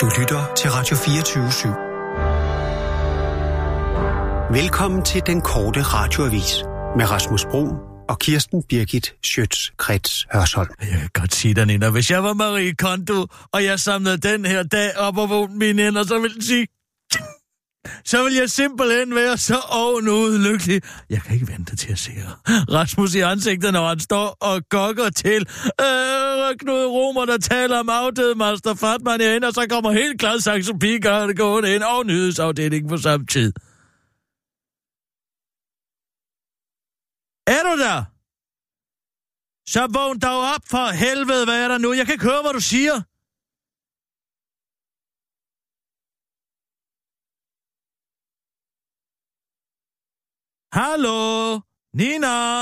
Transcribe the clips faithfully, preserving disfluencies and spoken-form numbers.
Du lytter til Radio fireogtyve syv. Velkommen til den korte radioavis med Rasmus Brun og Kirsten Birgit Schiøtz Kretz Hørsholm. Jeg kan godt sige dig, Nina. Hvis jeg var Marie Kondo, og jeg samlede den her dag op og vågnede mine hænder, så ville den sige... Så vil jeg simpelthen være så ovenud lykkelig. Jeg kan ikke vente til at se Rasmus i ansigtet, når han står og gokker til øh, Knud Romer, der taler om afdøde Master Fatman herinde, og så kommer helt Gladsaxe Pigegardet gående ind og nyhedsafdelingen på samme tid. Er du der? Så vågn dog op for helvede, hvad er der nu? Jeg kan ikke høre, hvad du siger. Hallo, Nina.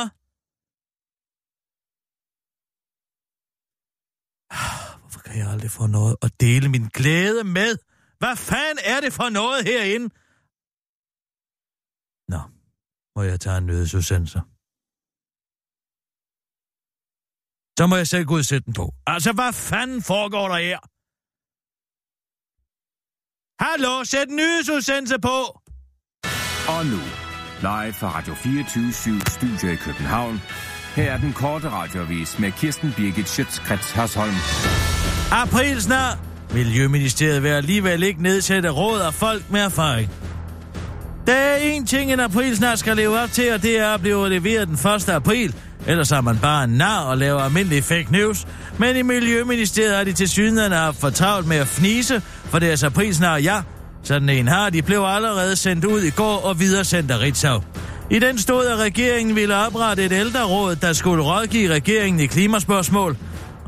Hvorfor kan jeg aldrig få noget at dele min glæde med? Hvad fanden er det for noget herinde? Nå, må jeg tage en nødsudsendelse? Så må jeg selv gå ud og sætte den på. Altså, hvad fanden foregår der her? Hallo, sæt en nødsudsendelse på. Og nu. Live fra Radio fireogtyve syv Studio i København. Her er den korte radioavis med Kirsten Birgit Schiøtz Kretz Hørsholm. April snart. Miljøministeriet vil alligevel ikke nedsætte råd af folk med erfaring. Der er én ting, en april snart skal leve op til, og det er at blive leveret den første april. Ellers er man bare en nar og laver almindelig fake news. Men i Miljøministeriet har de tilsyneladende haft for travlt med at fnise, for deres april snart ja. Sådan en har de blev allerede sendt ud i går og videre sendt af Ritzau. I den stod, at regeringen ville oprette et ældreråd, der skulle rådgive regeringen i klimaspørgsmål.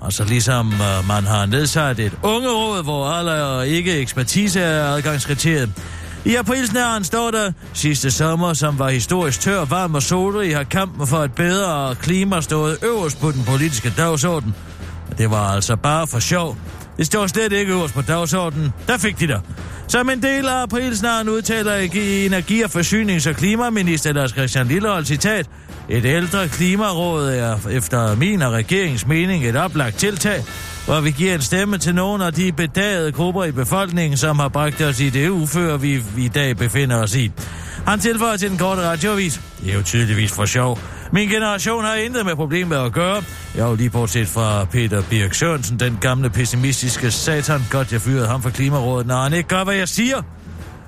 Og så ligesom uh, man har nedsat et ungeråd, hvor alder og ikke ekspertise er adgangskriteriet. I aprilsnæren står der, sidste sommer, som var historisk tør, varm og solrig, har kampen for et bedre klima stået øverst på den politiske dagsorden. Det var altså bare for sjov. Det står slet ikke øverst på dagsordenen. Der fik de der. Som en del af aprilsnaren udtaler energi- og forsynings- og klimaminister Lars Christian Lilleholds citat. Et ældre klimaråd er efter min og regeringens mening et oplagt tiltag, hvor vi giver en stemme til nogle af de bedagede grupper i befolkningen, som har bragt os i det uføre, vi i dag befinder os i. Han tilføjer til den korte radioavis. Det er jo tydeligvis for sjov. Min generation har intet med problemet at gøre. Jeg jo lige bortset fra Peter Birk Sørensen, den gamle pessimistiske satan. Godt, jeg fyrede ham fra Klimarådet, når han ikke gør, hvad jeg siger.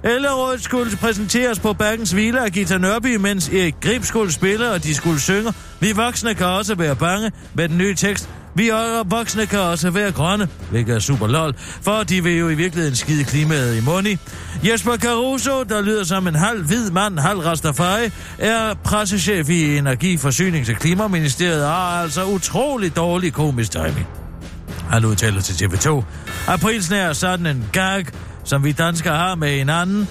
Ældrerådet skulle præsenteres på Bergens Hvile af Gita Nørby, mens Erik Grib skulle spille, og de skulle synge. Vi voksne kan også være bange med den nye tekst. Vi voksne kan også være grønne, hvilket er super lol, for de vil jo i virkeligheden skide klimaet i munden. Jesper Caruso, der lyder som en halv hvid mand, halv Rastafari, er pressechef i Energi-, Forsynings- og Klimaministeriet og har altså utrolig dårlig komisk timing. Han udtaler til T V to. Aprilsnær er sådan en gag, som vi danskere har med hinanden.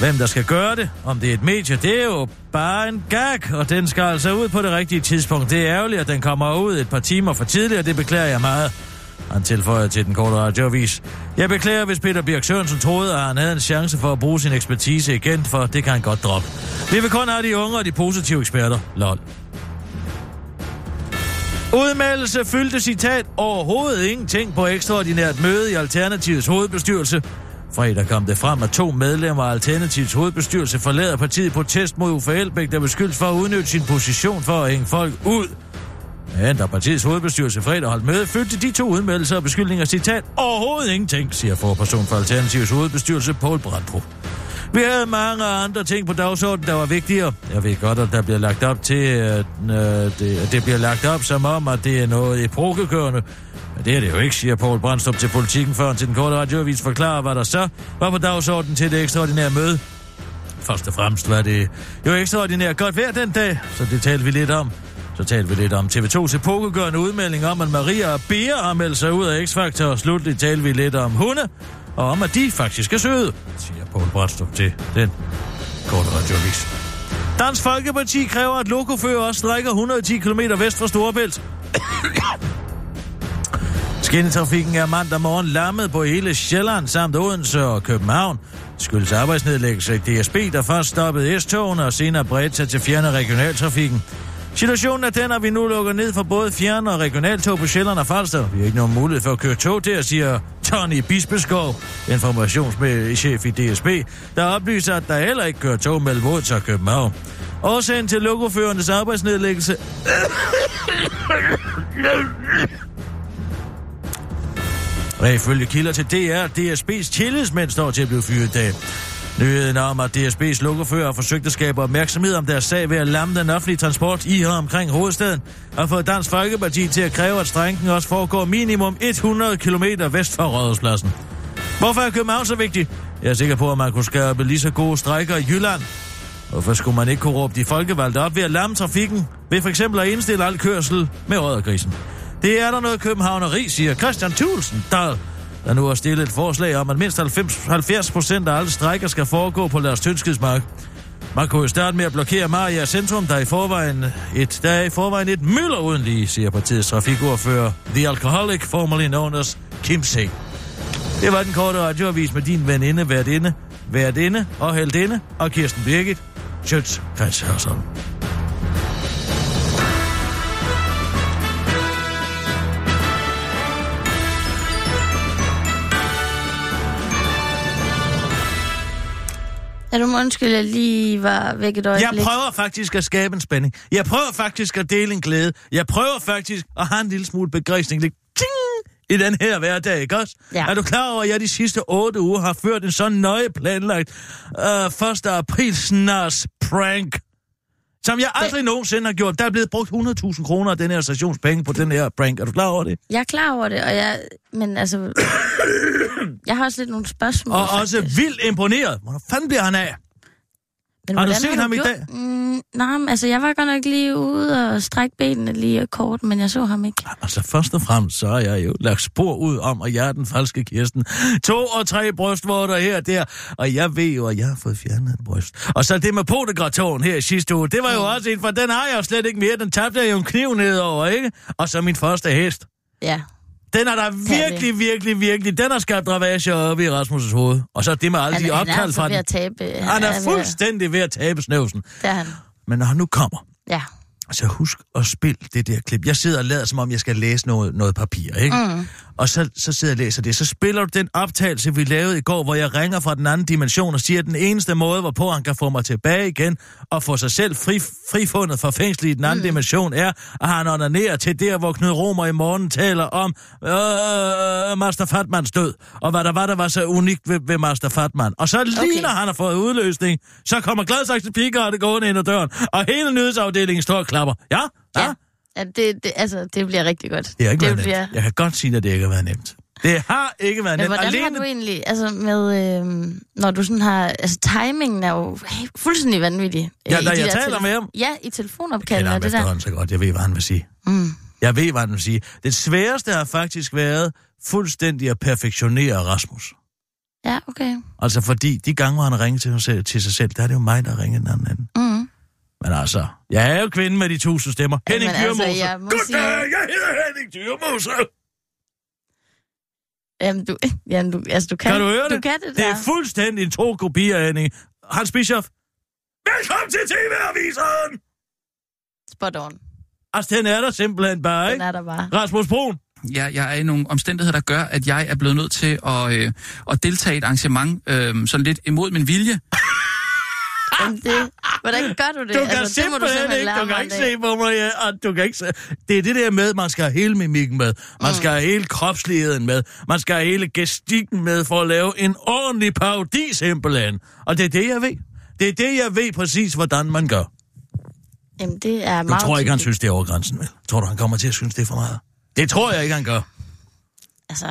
Hvem der skal gøre det, om det er et medie, det er jo bare en gag, og den skal altså ud på det rigtige tidspunkt. Det er ærgerligt, at den kommer ud et par timer for tidligt, og det beklager jeg meget. Han tilføjer til den korte radioavis. Jeg beklager, hvis Peter Birk Sørensen troede, at han havde en chance for at bruge sin ekspertise igen, for det kan han godt droppe. Vi vil kun have de unge og de positive eksperter. Lol. Udmeldelse fyldte citat overhovedet ingenting på ekstraordinært møde i Alternativets hovedbestyrelse. Fredag kom det frem, at to medlemmer af Alternativets hovedbestyrelse forlader partiet i protest mod Uffe Elbæk, der beskyldes for at udnytte sin position for at hænge folk ud. Men da partiets hovedbestyrelse fredag holdt møde, fyldte de to udmeldelser og beskyldninger citat overhovedet ingenting, siger forperson for Alternativets hovedbestyrelse Poul Brandstrup. Vi havde mange andre ting på dagsordenen, der var vigtigere. Jeg ved godt, at der bliver lagt op til, at det, det bliver lagt op som om, at det er noget epokegørende. Men det er det jo ikke, siger Poul Brandstrup til Politikken, før han til den korte radioavis forklarer, hvad der så var på dagsordenen til det ekstraordinære møde. Først og fremmest var det jo ekstraordinært godt vejr den dag, så det talte vi lidt om. Så talte vi lidt om T V tos epokegørende udmelding om, at Maria og Bea har meldt sig ud af X-Factor, og slutligt talte vi lidt om hunde, og om at de faktisk er søde, siger Poul Brandstrup til den korte radioavis. Dansk Folkeparti kræver, at lokofører også strækker et hundrede og ti kilometer vest for Storebælt. Skinnetrafikken er mandag morgen lammet på hele Sjælland samt Odense og København. Det skyldes arbejdsnedlæggelse i D S B, der først stoppede S-togene og senere bredte sig til fjerne regionaltrafikken. Situationen er den, at vi nu lukker ned for både fjerne og regionaltog på Sjælland og Falster. Vi har ikke nogen mulighed for at køre tog der, siger Tony Bispeskov, informationschef i D S B, der oplyser, at der heller ikke kører tog mellem Odense og København. Årsagen til lokoførernes arbejdsnedlæggelse og ifølge kilder til D R, D S B's tillidsmænd står til at blive fyret i dag. Nyheden om, at D S B's lokofører har forsøgt at skabe opmærksomhed om deres sag ved at lamme den offentlige transport i og omkring hovedstaden, og fået Dansk Folkeparti til at kræve, at strejken også foregår minimum hundrede kilometer vest for Rådhuspladsen. Hvorfor er København så vigtig? Jeg er sikker på, at man kunne skabe lige så gode strejker i Jylland. Hvorfor skulle man ikke kunne råbe de folkevalgte op ved at lamme trafikken, ved for eksempel at indstille al kørsel med Oddergrisen? Det er der noget københavneri, siger Christian Thulesen, der, der nu har stillet et forslag om, at mindst halvfems procent af alle strejker skal foregå på Lars Tønskidsmark. Man kunne jo starte med at blokere Maria Centrum, der er i forvejen et, der er i forvejen et mylder uden lige, siger partiets trafikordfører, The Alcoholic, formerly known as Kim C. Det var den korte radioavis med din veninde, værtinde, værtinde og heldinde, og Kirsten Birgit Schiøtz Kretz Hørsholm. Ja, du må undskylde, jeg lige var væk et øjeblik. Jeg prøver faktisk at skabe en spænding. Jeg prøver faktisk at dele en glæde. Jeg prøver faktisk at have en lille smule begræsning. Lidt i den her hverdag, ikke også? Ja. Er du klar over, at jeg de sidste otte uger har ført en så nøje planlagt uh, første april snars prank, som jeg aldrig det... nogensinde har gjort. Der er blevet brugt hundrede tusind kroner af den her stationspenge på den her prank. Er du klar over det? Jeg er klar over det, og jeg... Men altså... jeg har også lidt nogle spørgsmål, og faktisk. Også vildt imponeret. Hvor fanden bliver han af? Men har du set ham gjort... i dag? Mm, nej, men altså, jeg var godt nok lige ude og strække benene lige kort, men jeg så ham ikke. Altså, først og fremmest, så har jeg jo lagt spor ud om, at jeg er den falske Kirsten. To og tre brystvorter her og der, og jeg ved jo, at jeg har fået fjernet en bryst. Og så det med potegratoren her i sidste uge, det var jo mm. også en, for den har jeg jo slet ikke mere. Den tabte jeg jo en kniv nedover, ikke? Og så min første hest. Ja. Den er der virkelig, virkelig, virkelig... Den har skabt ravage oppe i Rasmus' hoved. Og så det med alle han, de opkald altså fra den. Tabe, han, han er, er fuldstændig ved at, ved at tabe snøvsen. Det er han. Men når han nu kommer... Ja. Så husk at spille det der klip. Jeg sidder og lader, som om jeg skal læse noget, noget papir, ikke? Mm. Og så, så sidder jeg og læser det. Så spiller du den optagelse, vi lavede i går, hvor jeg ringer fra den anden dimension og siger, at den eneste måde, hvorpå han kan få mig tilbage igen og få sig selv fri, frifundet fra fængsel i den anden mm. dimension, er, at han onanerer til der, hvor Knud Romer i morgen taler om øh, Master Fatmans død, og hvad der var, der var så unikt ved, ved Master Fatman. Og så lige okay. når han har fået udløsning, så kommer Gladsaxe Pigegardet gående ind ad døren, og hele nyhedsafdelingen står klar. Ja? Ja? Ja. Ja det, det, altså, det bliver rigtig godt. Det har ikke det været bliver... nemt. Jeg kan godt sige, at det ikke har været nemt. Det har ikke været nemt. Men hvordan Alene... har du egentlig, altså med, øh, når du sådan har, altså timingen er jo hey, fuldstændig vanvittig. Ja, da jeg der taler telefon... med ham. Ja, i telefonopkaldet og det der. Jeg kender så godt, jeg ved, hvad han vil sige. Mm. Jeg ved, hvad han vil sige. Det sværeste har faktisk været fuldstændig at perfektionere Rasmus. Ja, okay. Altså fordi de gange, hvor han ringer til sig selv, til sig selv der er det jo mig, der ringer den anden. Mm. Men altså, jeg er jo kvinde med de tusind stemmer. Ja, Henning Dyrmose. Altså, jeg Goddag, sige... jeg hedder Henning Dyrmose. Jamen, du, jamen, du, altså, du kan, kan du høre du det? Kan det, det er fuldstændig en to kopier, Henning. Hans Bischof. Velkommen til T V-avisen! Spot on. Altså, den er der simpelthen bare, ikke? Den er der bare. Rasmus Brun. Ja, jeg er i nogle omstændigheder, der gør, at jeg er blevet nødt til at, øh, at deltage i et arrangement øh, sådan lidt imod min vilje. Det. Hvordan gør du det? Du kan altså, simpelthen, det du simpelthen ikke, du kan ikke se på mig, ja. Du kan ikke se. Det er det der med, man skal have hele mimikken med. Man mm. skal have hele kropsligheden med. Man skal have hele gestikken med for at lave en ordentlig parodi, simpelthen. Og det er det, jeg ved. Det er det, jeg ved præcis, hvordan man gør. Jamen, det er meget... Du tror ikke, han synes, det er over grænsen, vel? Tror du, han kommer til at synes, det er for meget? Det tror jeg ikke, han gør. Altså...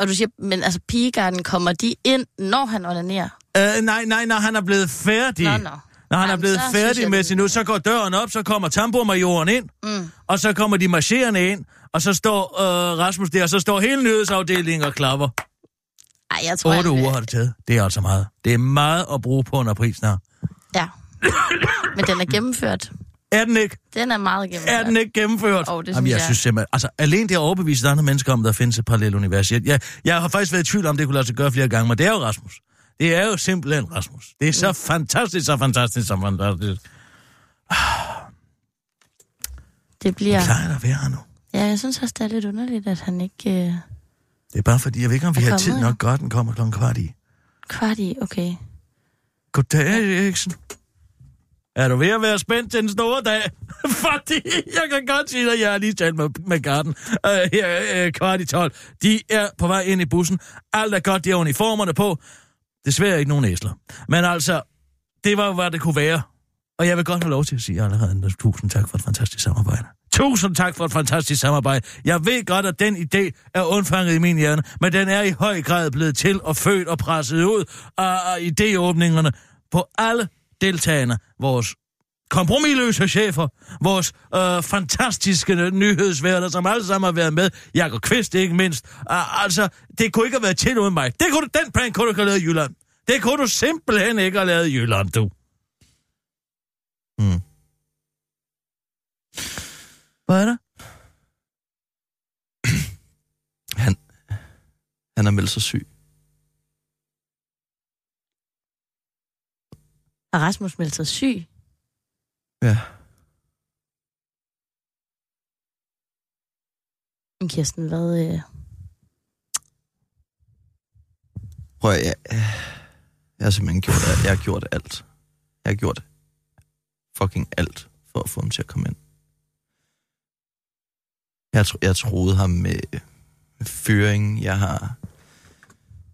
Og du siger, men altså, pigegarden, kommer de ind, når han onanerer? Uh, nej, nej, når han er blevet færdig. Nå, nå. Når han Jamen, er blevet færdig med sin ud, så går døren op, så kommer tambourmajoren ind, mm. og så kommer de marcherende ind, og så står uh, Rasmus der, og så står hele nyhedsafdelingen og klapper. Ej, jeg tror... Otte uger har det taget. Det er altså meget. Det er meget at bruge på en april snart. Ja. Men den er gennemført. Er den ikke? Den er meget gennemført. Er den ikke gennemført? Oh, det synes Jamen, jeg, jeg synes simpelthen... Altså, alene det at overbevise andre mennesker om, der findes et parallelt univers. Jeg, jeg har faktisk været i tvivl om, det kunne lade sig gøre flere gange, men det er jo Rasmus. Det er jo simpelthen Rasmus. Det er så mm. fantastisk, så fantastisk, så fantastisk. Det bliver... Jeg plejer at være her nu. Ja, jeg synes også, det er lidt underligt, at han ikke... Øh... Det er bare fordi, jeg ved ikke, om vi har tid nok godt, den kommer klokken kvart i. Kvart i, okay. Goddag, Eriksen. Er du ved at være spændt til den store dag? Fordi jeg kan godt sige dig, jeg har lige talt med, med Garden øh, her øh, kvart i tolv. De er på vej ind i bussen. Alt er godt, de har uniformerne på. Desværre ikke nogen æsler. Men altså, det var jo, hvad det kunne være. Og jeg vil godt have lov til at sige allerede, tusind tak for et fantastisk samarbejde. Tusind tak for et fantastisk samarbejde. Jeg ved godt, at den idé er undfanget i min hjerne, men den er i høj grad blevet til og født og presset ud af idéåbningerne på alle deltagerne, vores kompromisløse chefer, vores øh, fantastiske nyhedsværter, som alle sammen har været med, Jacob Kvist ikke mindst. Uh, altså, det kunne ikke have været til uden mig. Det kunne du, den plan kunne du ikke have lavet i Jylland. Det kunne du simpelthen ikke have lavet i Jylland, du. Hmm. Hvad er det? Han, han er meldt sig syg. Har Rasmus meldt sig syg? Ja. Men Kirsten, hvad... Øh... Prøv at, jeg, jeg har simpelthen gjort, jeg har gjort alt. Jeg har gjort fucking alt for at få ham til at komme ind. Jeg, tro, jeg troede ham med, med fyring. Jeg har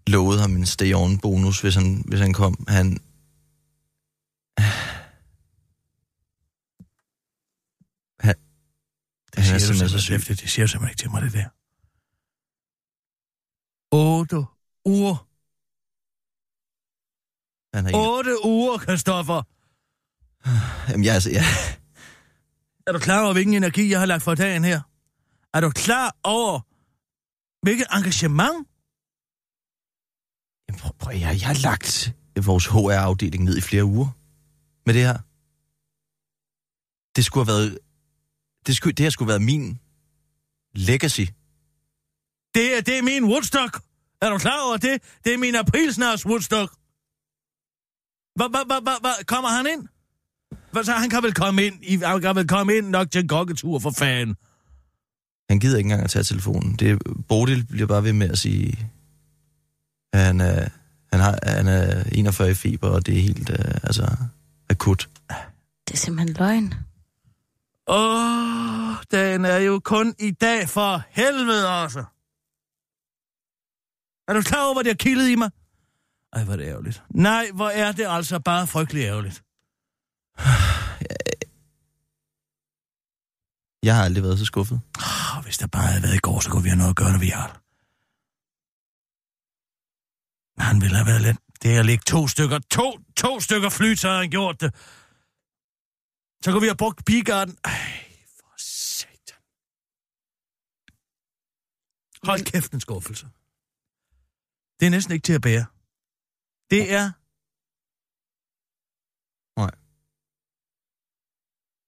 lovet ham en stay-on bonus, hvis han, hvis han kom. Han... Han, det, siger simpelthen så syg. Det siger simpelthen ikke til mig, det der. Otte uger. Han har Otte en... uger, Kristoffer. Jamen, jeg, altså, jeg... Er du klar over, hvilken energi jeg har lagt for dagen her? Er du klar over, hvilket engagement? Jamen, prøv, prøv, jeg, jeg har lagt vores H R-afdeling ned i flere uger med det her. Det skulle have været... Det, skulle, det her skulle have været min legacy. Det er, det er min Woodstock. Er du klar over det? Det er min aprilsnars Woodstock. Hva, hva, hva, hva, hva, kommer han ind? Hva, så han kan vel komme ind, I, han kan vel komme ind nok til en gokketur for fanden. Han gider ikke engang at tage telefonen. Det, Bodil bliver bare ved med at sige, at han, øh, han, har, han er enogfyrre i feber, og det er helt øh, altså, akut. Det er simpelthen løgn. Åh, oh, den er jo kun i dag for helvede også. Er du klar over, hvor det har kildet i mig? Ej, hvor er det ærgerligt. Nej, hvor er det altså bare frygtelig ærgerligt. Jeg har aldrig været så skuffet. Oh, hvis der bare havde været i går, så kunne vi have noget at gøre, når vi har det. Han ville have været let. Det er at lægge to stykker, to, to stykker fly, så han gjort det. Så kunne vi have brugt Pigegarden. Ej, for satan. Hold kæft, en skuffelse. Det er næsten ikke til at bære. Det er... Nej.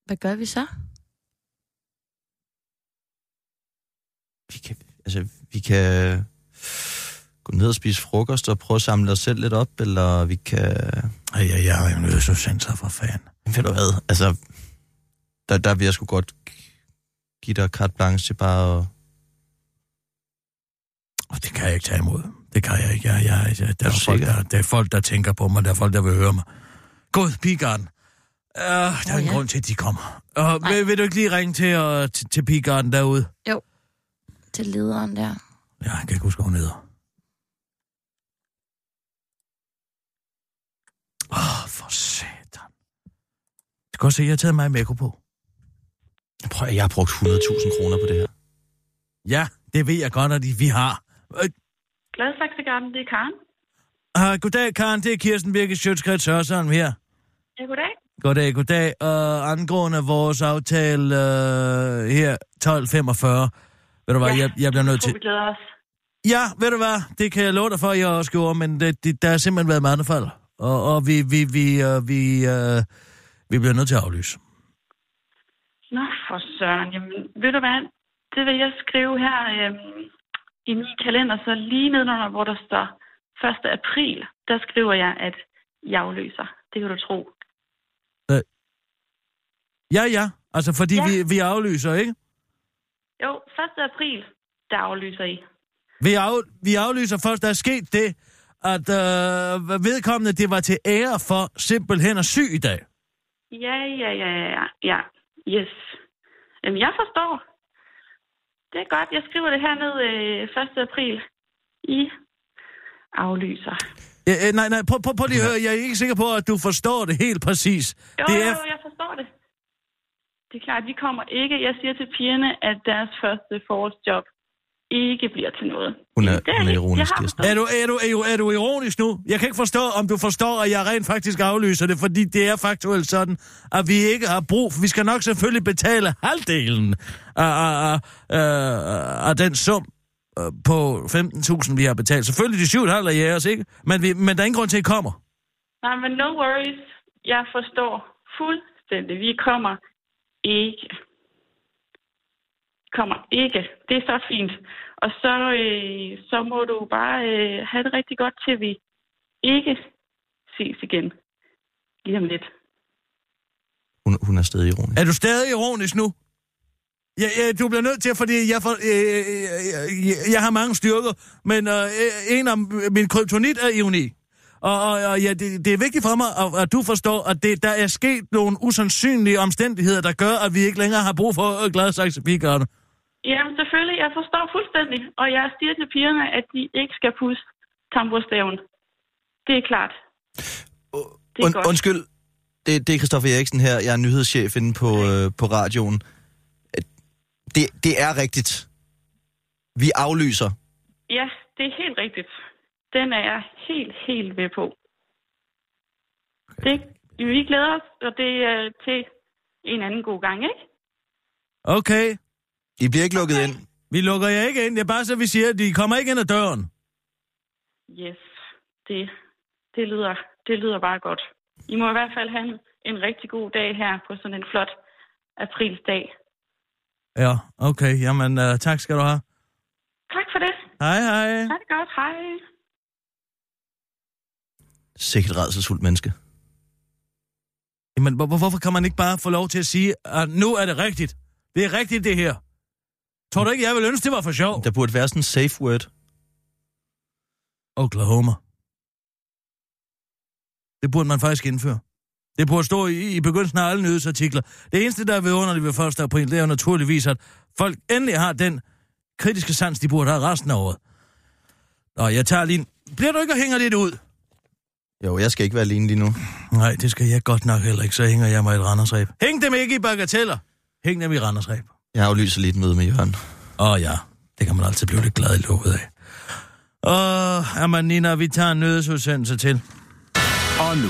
Hvad gør vi så? Vi kan, altså, vi kan gå ned og spise frokost og prøve at samle os selv lidt op, eller vi kan... Ej, ja, ja, jeg er jo så sensor for fanden. Ved du hvad? Altså, der, der vil jeg sgu godt give dig carte blanche til bare at... Oh, det kan jeg ikke tage imod. Det kan jeg ikke. Jeg, jeg, jeg, der, er er folk, der, der er folk, der tænker på mig. Der er folk, der vil høre mig. God, Pigegarden. Uh, der er oh, en ja. grund til, at de kommer. Uh, vil, vil du ikke lige ringe til, uh, til, til Pigegarden derude? Jo. Til lederen der. Ja, jeg kan ikke huske, hvor hun hedder. Åh, oh, for satan. Du kan godt se, at jeg har taget mig Mekko på. Prøv at jeg har brugt hundrede tusind kroner på det her. Ja, det ved jeg godt, at vi har. Gladsaxe Pigegardet, det er Karen. Uh, goddag, Karen. Det er Kirsten Birgit Schiøtz Kretz Hørsholm her. Ja, goddag. Goddag, goddag. Uh, angående vores aftale uh, her, tolv femogfyrre... Ved du hvad, ja, jeg, jeg bliver nødt til... Ja, ved du hvad, det kan jeg love dig for, jeg også gjorde, men det, det, der har simpelthen været mange fald, og, og vi, vi, vi, øh, vi, øh, vi bliver nødt til at aflyse. Nå for søren, jamen, ved du hvad, det vil jeg skrive her øh, i min kalender, så lige nedenunder, hvor der står første april, der skriver jeg, at jeg aflyser. Det kan du tro. Øh. Ja, ja, altså fordi ja. Vi, vi aflyser, ikke? Jo, første april, der aflyser I. Vi, af, vi aflyser først, der er sket det, at øh, vedkommende, det var til ære for simpelthen at sy i dag. Ja, ja, ja, ja, ja. Yes. Jamen, jeg forstår. Det er godt. Jeg skriver det her ned øh, første april. I aflyser. Ja, øh, nej, nej, prøv, prøv, prøv lige at høre. Jeg er ikke sikker på, at du forstår det helt præcis. Jo, det er... jo, jeg forstår det. Det er klart, vi kommer ikke. Jeg siger til pigerne, at deres første forårsjob ikke bliver til noget. Hun er, er, hun er ironisk. Er du, er, du, er, du, er du ironisk nu? Jeg kan ikke forstå, om du forstår, at jeg rent faktisk aflyser det, fordi det er faktuelt sådan, at vi ikke har brug. Vi skal nok selvfølgelig betale halvdelen af, af, af, af, af den sum på femten tusind, vi har betalt. Selvfølgelig de syv komma fem er jeres, ikke? Men, vi, men der er ingen grund til, at I kommer. Nej, men no worries. Jeg forstår fuldstændig. Vi kommer ikke. kommer ikke. Det er så fint. Og så, øh, så må du bare øh, have det rigtig godt, til vi ikke ses igen. Lige om lidt. Hun, hun er stadig ironisk. Er du stadig ironisk nu? Ja, ja, du bliver nødt til, fordi jeg, for, øh, jeg, jeg, jeg har mange styrker, men øh, en af min kryptonit er ironi. Og, og, og ja, det, det er vigtigt for mig, at, at du forstår, at det, der er sket nogle usandsynlige omstændigheder, der gør, at vi ikke længere har brug for øh, Gladsaxe Pigegardet. Jamen selvfølgelig, jeg forstår fuldstændig, og jeg siger til pigerne, at de ikke skal puste tamburstaven. Det er klart. Det er Und, undskyld, det, det er Christoffer Eriksen her, jeg er nyhedschef inde på, øh, på radioen. Det, det er rigtigt. Vi aflyser. Ja, det er helt rigtigt. Den er jeg helt, helt ved på. Det, vi glæder os, og det er øh, til en anden god gang, ikke? Okay. I bliver ikke lukket okay. ind. Vi lukker jer ikke ind. Det er bare så, vi siger, at de kommer ikke ind ad døren. Yes. Det, det, lyder, det lyder bare godt. I må i hvert fald have en, en rigtig god dag her på sådan en flot aprilsdag. Ja, okay. Jamen, uh, tak skal du have. Tak for det. Hej, hej. Ha' det godt. Hej. Sikkert rædselsfuldt menneske. Jamen, hvor, hvorfor kan man ikke bare få lov til at sige, at nu er det rigtigt? Det er rigtigt, det her. Tror du ikke, jeg ville ønske, det var for sjov? Der burde være sådan en safe word. Oklahoma. Det burde man faktisk indføre. Det burde stå i, i begyndelsen af alle nyhedsartikler. Det eneste, der er vidunderligt ved første april, det er jo naturligvis, at folk endelig har den kritiske sans, de burde have resten af året. Nå, jeg tager lige en... Bliver du ikke og hænger lidt ud? Jo, jeg skal ikke være alene lige nu. Nej, det skal jeg godt nok heller ikke. Så hænger jeg mig i et randersræb. Hæng dem ikke i bagateller. Hæng dem i randersræb. Jeg aflyser lidt møde med Jørgen. Åh ja, det kan man altid blive lidt glad i løbet af. Åh, jamen Nina, vi tager en nødsudsendelse til. Og nu,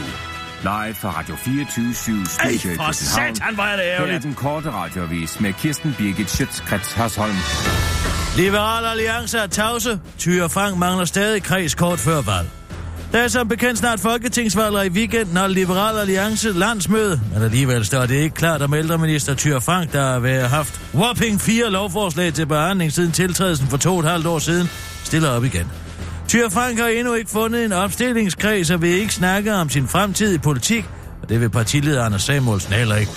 live fra Radio fireogtyve syv Studio i København. Ej, for satan, hvor er det ærgerligt. Her er den korte radioavis med Kirsten Birgit Schiøtz Kretz Hørsholm. Liberal Alliance er tavse. Thyra Frank mangler stadig kreds kort før valg. Der er som bekendt snart folketingsvalg i weekenden og Liberal Alliance landsmøde, men alligevel står det ikke klart, om ældreminister Thyra Frank, der har haft whopping fire lovforslag til behandling siden tiltrædelsen for to og et halvt år siden, stiller op igen. Thyra Frank har endnu ikke fundet en opstillingskreds og vil ikke snakke om sin fremtidige politik, og det vil partileder Anders Samuelsen heller ikke.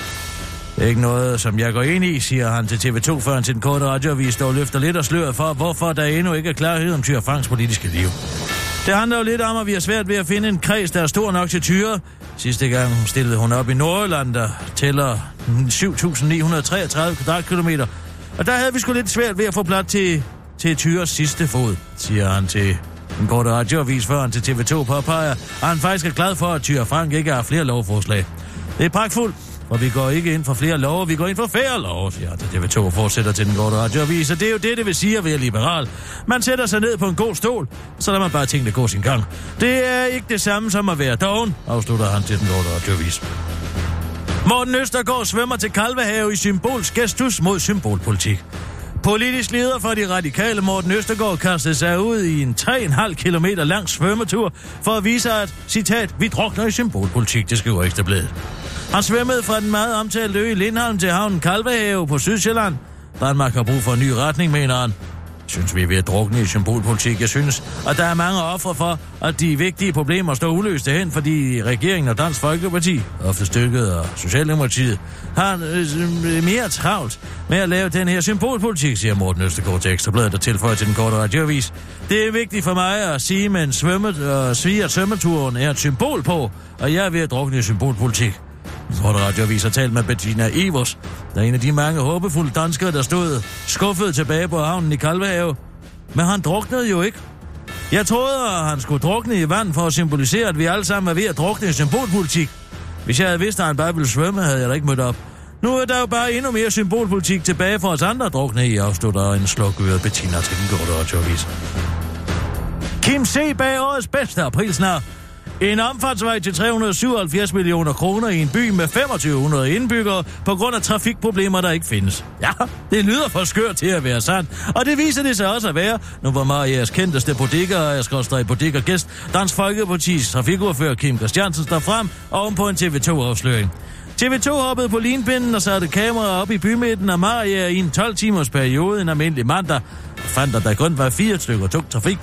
Det er ikke noget, som jeg går ind i, siger han til T V to, før han til den korte radioavis, der løfter lidt og slører for, hvorfor der endnu ikke er klarhed om Thyra Franks politiske liv. Det handler jo lidt om, at vi har svært ved at finde en kreds, der er stor nok til Thyra. Sidste gang stillede hun op i Nordjylland, der tæller syv tusind ni hundrede treogtredive kvadratkilometer. Og der havde vi sgu lidt svært ved at få plads til, til Thyras sidste fod, siger han til en korte radioavis, før han til T V to påpeger, at han faktisk er glad for, at Thyra Frank ikke har flere lovforslag. Det er pragtfuldt, for vi går ikke ind for flere love, vi går ind for færre love, siger han til T V to og fortsætter til den korte radioavis. Og det er jo det, det vil sige at være liberal. Man sætter sig ned på en god stol, så lader man bare tingene gå sin gang. Det er ikke det samme som at være doven, afslutter han til den korte radioavis. Morten Østergaard svømmer til Kalvehave i symbolsk gestus mod symbolpolitik. Politisk leder for de radikale Morten Østergaard kastede sig ud i en tre komma fem kilometer lang svømmetur for at vise, at, citat, vi drukner i symbolpolitik, det skriver Ekstra Bladet. Han svømmede fra den meget omtalte ø i Lindholm til havnen Kalvehave på Sydsjælland. Danmark har brug for en ny retning, mener han. synes, vi er ved at drukne i symbolpolitik. Jeg synes, at der er mange ofre for, at de vigtige problemer står uløste hen, fordi regeringen og Dansk Folkeparti, ofte stykket og Socialdemokratiet, har øh, mere travlt med at lave den her symbolpolitik, siger Morten Østergaard til Ekstrabladet, der tilføjer til den korte radioavis. Det er vigtigt for mig at sige, men svømmet og svig og svømmeturen er et symbol på, og jeg er ved at drukne i symbolpolitik. Korte radioavis har talt med Bettina Evers, der er en af de mange håbefulde danskere, der stod skuffet tilbage på havnen i Kalvehave. Men han druknede jo ikke. Jeg troede, at han skulle drukne i vand for at symbolisere, at vi alle sammen er ved at drukne i symbolpolitik. Hvis jeg havde vidst, at han bare ville svømme, havde jeg da ikke mødt op. Nu er der jo bare endnu mere symbolpolitik tilbage for os andre drukne i, afslutter en slukøret Bettina til den korte radioavis. Kim C. bag årets bedste aprilsnar. En omfartsvej til tre hundrede og syvoghalvfjerds millioner kroner i en by med to tusind fem hundrede indbyggere på grund af trafikproblemer, der ikke findes. Ja, det lyder for skørt til at være sandt, og det viser det sig også at være. Nu var Marias kendteste bodega, og jeg skal også dreje bodegergæst, Dansk Folkepartis trafikordfører Kim Christiansen står frem ovenpå en T V to-afsløring. T V to hoppede på linpinden og satte kameraet op i bymidten af Maria i en tolv timers periode en almindelig mandag. Og fandt der, der kun var fire stykker tung trafik.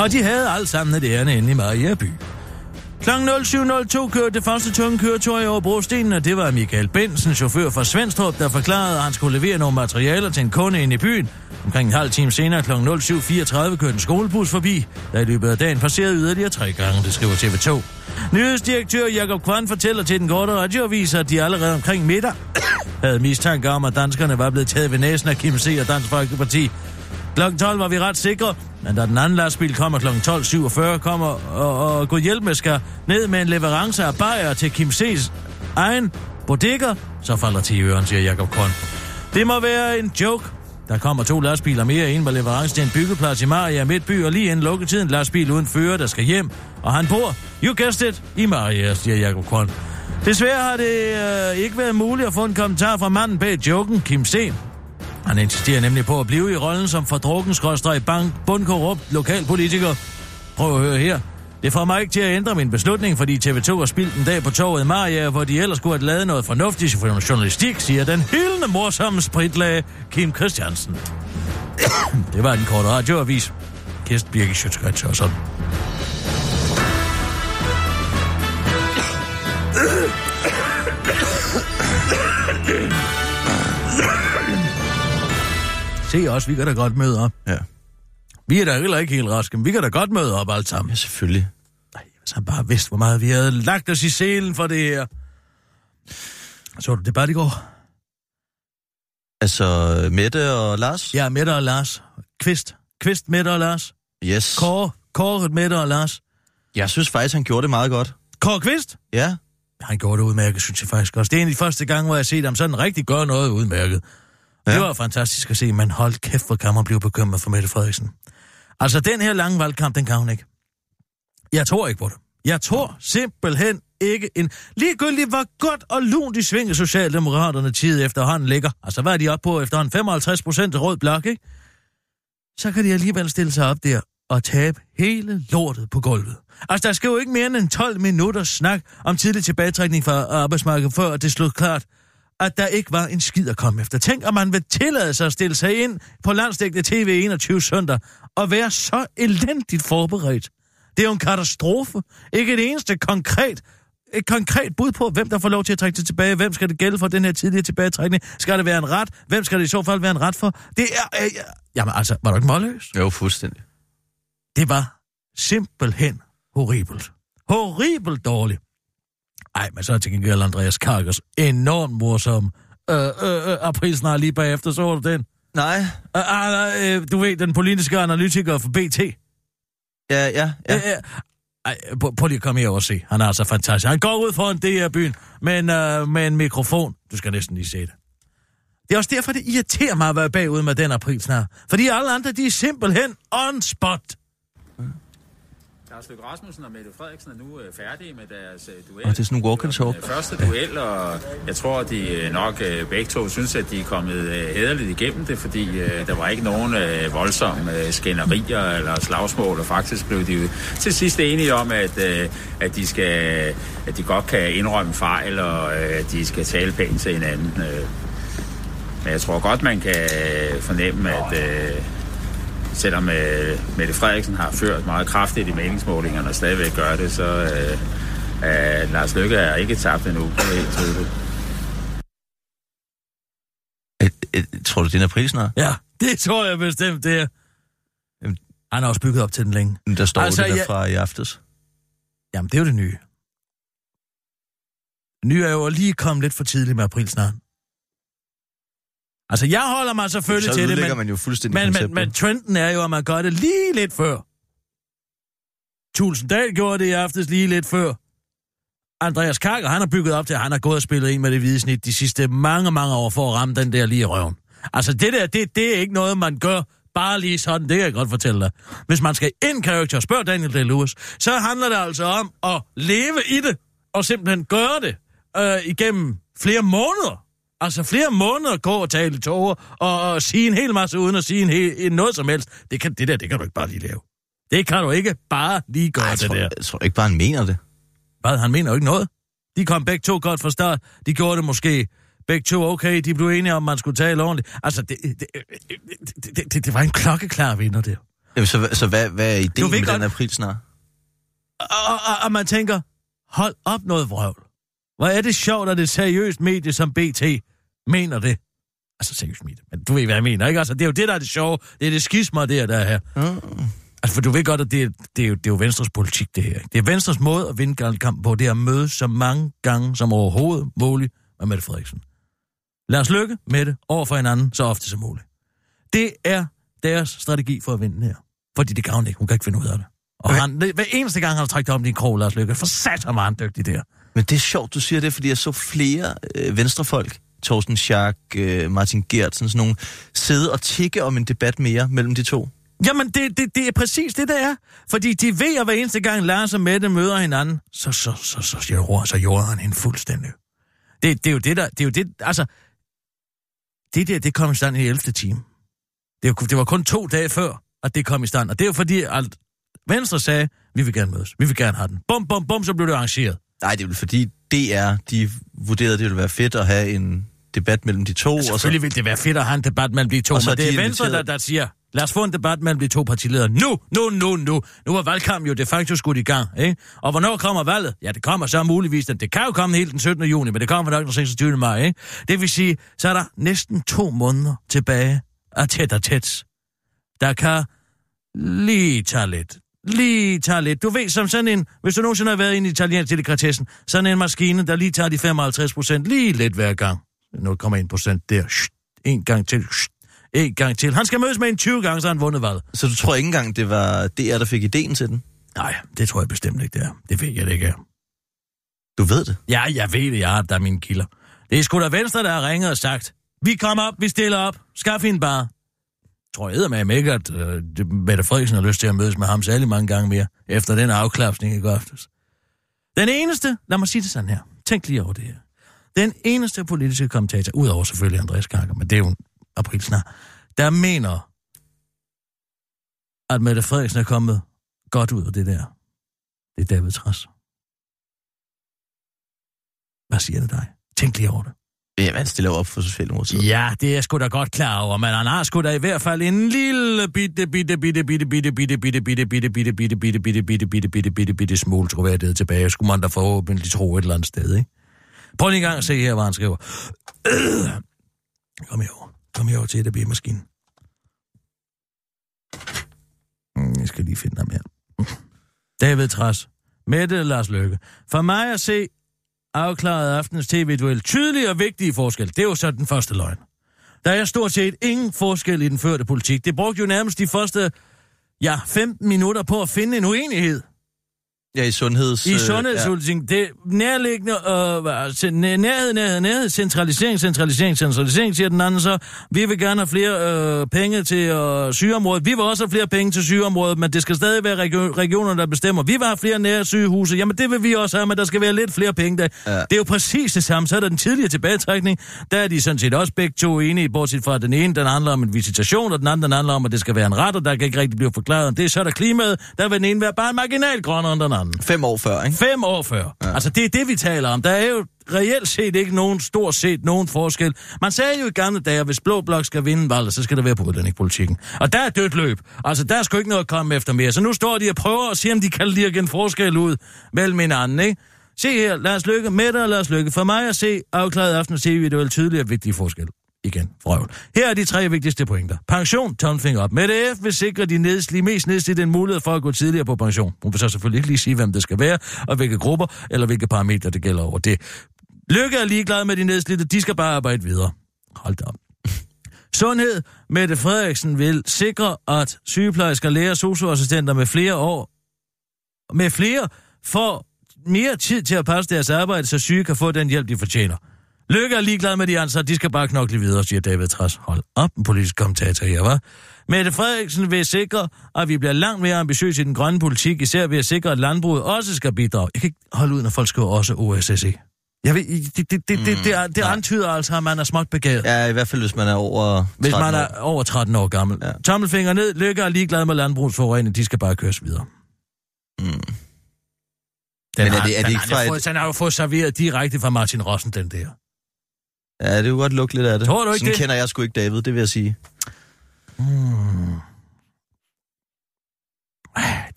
Og de havde alle sammen et ærne inde i Mariaby. klokken syv nul to kørte det første tunge køretøj over brostenen, og det var Michael Bensen, chauffør fra Svenstrup, der forklarede, at han skulle levere nogle materialer til en kunde inde i byen. Omkring en halv time senere klokken syv fireogtredive kørte en skolebus forbi, der i løbet af dagen passerede yderligere tre gange, det skriver T V to. Nyhedsdirektør Jacob Kron fortæller til den korte radioavis, at de allerede omkring middag havde mistanke om, at danskerne var blevet taget ved næsen af Kim C. og Dansk Folkeparti. klokken tolv var vi ret sikre, men da den anden lastbil kommer klokken tolv syvogfyrre, kommer og, og gudhjælpeme skal ned med en leverance af bajer til Kim C's egen bodega, så falder til øren, siger Jacob Kron. Det må være en joke. Der kommer to lastbiler mere, en med leverance til en byggeplads i Maria Midtby, og lige inden lukketiden lastbil uden fører, der skal hjem, og han bor, you guessed it, i Maria, siger Jacob Kron. Desværre har det øh, ikke været muligt at få en kommentar fra manden bag joken, Kim C. Han insisterer nemlig på at blive i rollen som fordrukken skrådstræk bank, bundkorrupt lokalpolitiker. Prøv at høre her. Det får mig ikke til at ændre min beslutning, fordi T V to har spildt en dag på torvet i Maria, hvor de ellers kunne have lavet noget fornuftigt for journalistik, siger den hyldende morsomme spritlage Kim Christiansen. Det var den korte radioavis. Kirsten Birgit Schiøtz Kretz Hørsholm. Se os, vi kan da godt møde op. Ja. Vi er da heller ikke helt raske, men vi kan da godt møde op alt sammen. Ja, selvfølgelig. Nej, hvis han bare vidste, hvor meget vi havde lagt os i selen for det her. Så du det bare i går? Altså, Mette og Lars? Ja, Mette og Lars. Kvist. Kvist, Mette og Lars. Yes. Kåre. Kåre, Mette og Lars. Jeg synes faktisk, han gjorde det meget godt. Kåre Kvist? Ja. Han gjorde det udmærket, synes jeg faktisk også. Det er en af de første gange, hvor jeg har set ham sådan rigtig gøre noget udmærket. Ja. Det var fantastisk at se, men hold kæft, hvor kan man blive bekymret for Mette Frederiksen. Altså, den her lange valgkamp, den kan hun ikke. Jeg tror ikke på det. Jeg tror simpelthen ikke en... Ligegyldigt, hvor godt og lunt i svinge Socialdemokraterne tid efterhånden ligger. Altså, hvad er de oppe på efterhånden? femoghalvtreds procent rød blok, ikke? Så kan de alligevel stille sig op der og tabe hele lortet på gulvet. Altså, der skal jo ikke mere end tolv minutter snak om tidlig tilbagetrækning fra arbejdsmarkedet, før det slog klart, at der ikke var en skid at komme efter. Tænk, at man vil tillade sig at stille sig ind på landsdækkende T V enogtyve søndag og være så elendigt forberedt. Det er jo en katastrofe. Ikke et eneste konkret, et konkret bud på, hvem der får lov til at trække det tilbage. Hvem skal det gælde for den her tidligere tilbagetrækning? Skal det være en ret? Hvem skal det i så fald være en ret for? Det er... Øh, jamen altså, var du ikke målløs? Jo, fuldstændig. Det var simpelthen horribelt. Horribelt dårligt. Nej, men så er til gengæld Andreas Karkers enormt morsom øh, øh, øh, aprilsnar lige bagefter, så du den? Nej. Øh, øh, øh, du ved, den politiske analytiker for B T. Ja, ja, ja. Øh, øh, ej, prøv lige at komme her og se. Han er altså fantastisk. Han går ud foran D R-byen men, øh, med en mikrofon. Du skal næsten lige se det. Det er også derfor, det irriterer mig at være bagud med den aprilsnar. Fordi alle andre, de er simpelthen on spot. Lars Løkke Rasmussen og Mette Frederiksen er nu færdige med deres duel. Og det er sådan en walk and talk. Første duel, og jeg tror, at de nok begge to synes, at de er kommet hæderligt igennem det, fordi der var ikke nogen voldsomme skænderier eller slagsmål, og faktisk blev de til sidst enige om, at, at, de, skal, at de godt kan indrømme fejl, og at de skal tale pænt til hinanden. Men jeg tror godt, man kan fornemme, at øh, selvom øh, Mette Frederiksen har ført meget kraftigt i meningsmålingerne og stadigvæk gør det, så øh, øh, Lars Løkke er ikke tabt endnu. Det er helt tydeligt. Tror du, det er en april snart? Ja, det tror jeg bestemt, det er. Jamen, han har også bygget op til den længe. Der står altså, det der fra jeg... i aftes. Jamen, det er jo det nye. Det nye er jo lige kommet lidt for tidligt med april snart. Altså, jeg holder mig selvfølgelig så til det, men, man jo men, men, men trenden er jo, at man gør det lige lidt før. Tulsendals gjorde det i aftes lige lidt før. Andreas Karker, han har bygget op til, at han har gået og spillet en med det hvide snit de sidste mange, mange år for at ramme den der lige i røven. Altså, det der, det, det er ikke noget, man gør bare lige sådan. Det kan jeg godt fortælle dig. Hvis man skal ind karakter, spørg Daniel Day-Lewis, så handler det altså om at leve i det, og simpelthen gøre det øh, igennem flere måneder. Altså, flere måneder gå og tale i tårer, og, og sige en hel masse uden at sige en hel, noget som helst. Det, kan, det der, det kan du ikke bare lige lave. Det kan du ikke bare lige gøre. Ej, jeg tror, det der. Jeg tror ikke bare, han mener det. Hvad? Han mener jo ikke noget. De kom begge to godt fra start. De gjorde det måske. Begge to okay. De blev enige om, man skulle tale ordentligt. Altså, det, det, det, det, det, det var en klokkeklar vinder, det. Jamen, så, så hvad, hvad er ideen med godt... den april snart? Og, og, og man tænker, hold op noget vrøvl. Hvor er det sjovt, at det seriøst medie som B T mener det. Altså, seriøst medie. Men du ved, hvad jeg mener, ikke? Altså, det er jo det, der er det sjove. Det er det skismer, der der her. Mm. Altså, for du ved godt, at det er, det, er jo, det er jo Venstres politik, det her. Ikke? Det er Venstres måde at vinde valgkampen på, det er at møde så mange gange som overhovedet muligt med Mette Frederiksen. Lad os lykke med det over for hinanden så ofte som muligt. Det er deres strategi for at vinde her. Fordi det gavner ikke. Hun kan ikke finde ud af det. Og han, hver eneste gang, han har trækket om din krog, Lars Løkke, for sat ham meget dygtig der. Men det er sjovt, du siger det, fordi jeg så flere øh, venstrefolk, Torsten Schack, øh, Martin Geertsen, sådan nogle, sidde og tikke om en debat mere mellem de to. Jamen, det, det, det er præcis det, der er. Fordi de ved, at hver eneste gang Lars og Mette møder hinanden, så, så, så, så, så, jorder, så jorder han hende fuldstændig. Det, det er jo det, der... Det er jo det, altså... Det der, det kom i stand i ellevte time. Det, det var kun to dage før, at det kom i stand. Og det er jo fordi, at Venstre sagde, vi vil gerne mødes, vi vil gerne have den. Bum, bum, bum, så blev det arrangeret. Nej, det er jo fordi D R, de vurderede, at det ville være fedt at have en debat mellem de to. Ja, selvfølgelig og så... ville det være fedt at have en debat mellem de to, og men det er de Venstre, inviterede... der, der siger... Lad os få en debat mellem de to partiledere. Nu, nu, nu, nu. Nu var valgkampen jo de facto skudt i gang, ikke? Og hvornår kommer valget? Ja, det kommer så muligvis. Det kan jo komme helt den syttende juni, men det kommer nok den seksogtyvende maj, ikke? Det vil sige, så er der næsten to måneder tilbage af tæt og tæt. Der kan lige tage lidt. Lige tage lidt. Du ved, som sådan en... Hvis du nogensinde har været inde i italiensk delikatessen, sådan en maskine, der lige tager de femoghalvtreds procent lige lidt hver gang. nul komma en procent der. Shht. En gang til. Shht. En gang til. Han skal mødes med en tyve gange, så han vundet valget. Så du tror ikke engang, det var D R, der fik ideen til den? Nej, det tror jeg bestemt ikke, det er. Det ved jeg det ikke er. Du ved det? Ja, jeg ved det, jeg har. Der er mine kilder. Det er sgu da Venstre, der har ringet og sagt, vi kommer op, vi stiller op, skaff hende bare. Tror jeg eddermame ikke, at øh, Mette Frederiksen har lyst til at mødes med ham særlig mange gange mere, efter den afklapsning i går aftes. Den eneste, lad mig sige det sådan her, tænk lige over det her. Den eneste politiske kommentator, udover selvfølgelig Andreas Karker, men det er jo april snart, der mener, at Mette Frederiksen er kommet godt ud af det der. Det er David Trads. Hvad siger det dig? Tænk lige over det. Jamen, det laver op for Socialdemokratiet. Ja, det er sgu da godt klar over, men han har sgu da i hvert fald en lille bitte, bitte, bitte, bitte, bitte, bitte, bitte, bitte, bitte, bitte, bitte, bitte, bitte, bitte, bitte, bitte, bitte, bitte smule troværdighed tilbage. Skulle man da forhåbentlig tro et eller andet sted, ikke? Prøv lige en gang at se her, hvad han skriver. Kom her over. Kom herover til E D B-maskinen. Jeg skal lige finde ham her. David Trads. Mette Lars Løkke. For mig at se afklaret aftenens tv-duel. Tydelige og vigtige forskel. Det var så den første løgn. Der er stort set ingen forskel i den førte politik. Det brugte jo nærmest de første, ja, femten minutter på at finde en uenighed. Ja, i sundheds... I sundhedspolitik. Ja. Det nærliggende... Øh, nærhed, nærhed, nærhed. Centralisering, centralisering, centralisering, siger den anden så. Vi vil gerne have flere øh, penge til øh, sygeområdet. Vi vil også have flere penge til sygeområdet, men det skal stadig være regio- regionerne, der bestemmer. Vi vil have flere nære sygehuse. Jamen, det vil vi også have, men der skal være lidt flere penge der. Ja. Det er jo præcis det samme. Så er der den tidligere tilbagetrækning. Der er de sådan set også begge to enige, bortset fra den ene, den handler om en visitation, og den anden, den handler om, at det skal være en ret, og der kan ikke rigtig blive forklaret om det. Så er der klimaet. Der vil den ene være bare marginalgrønnere end den anden. sammen. Fem år før, ikke? Fem år før. Ja. Altså, det er det, vi taler om. Der er jo reelt set ikke nogen, stort set nogen forskel. Man sagde jo i gamle dage, at hvis Blå Blok skal vinde valget, så skal der være på udlændingepolitikken. Og der er dødt løb. Altså, der er sgu ikke noget at komme efter mere. Så nu står de og prøver at se, om de kan lirke en forskel ud mellem hinanden, ikke? Se her, Lars Løkke, Mette og Lars Løkke. For mig at se afklaret aften se vi det vel tydeligt og vigtige forskel. Igen, frøvl. Her er de tre vigtigste pointer. Pension, tomfinger op. Mette F. vil sikre de nedslid, mest nedslidte en mulighed for at gå tidligere på pension. Hun vil så selvfølgelig ikke lige sige, hvem det skal være, og hvilke grupper, eller hvilke parametre det gælder over det. Lykke er ligeglad med de nedslidte, de skal bare arbejde videre. Hold da op. Sundhed, Mette Frederiksen vil sikre, at sygeplejersker, læger, socioassistenter med flere år, med flere, får mere tid til at passe deres arbejde, så syge kan få den hjælp, de fortjener. Lykke er ligeglad med de ansatte, de skal bare knokle videre, siger David Trads. Hold op, en politisk kommentator her, hva'? Mette Frederiksen vil sikre, at vi bliver langt mere ambitiøse i den grønne politik, især ved at sikre, at landbruget også skal bidrage. Jeg kan ikke holde ud, når folk skriver også O S C E. Jeg ved, det, det, det, mm, det, det, er, det antyder altså, at man er småt begavet. Ja, i hvert fald, hvis man er over tretten år. Hvis man er over tretten år gammel. Ja. Tommelfinger ned, Lykke er ligeglad med landbrugsforurening, de skal bare køres videre. Mm. Den har, er det, er det ikke fra et... han har jo fået serveret direkte fra Martin Rossen, den der. Ja, det er jo godt lukke lidt af det. Tror du ikke sådan det? Kender jeg sgu ikke David, det vil jeg sige. Mm.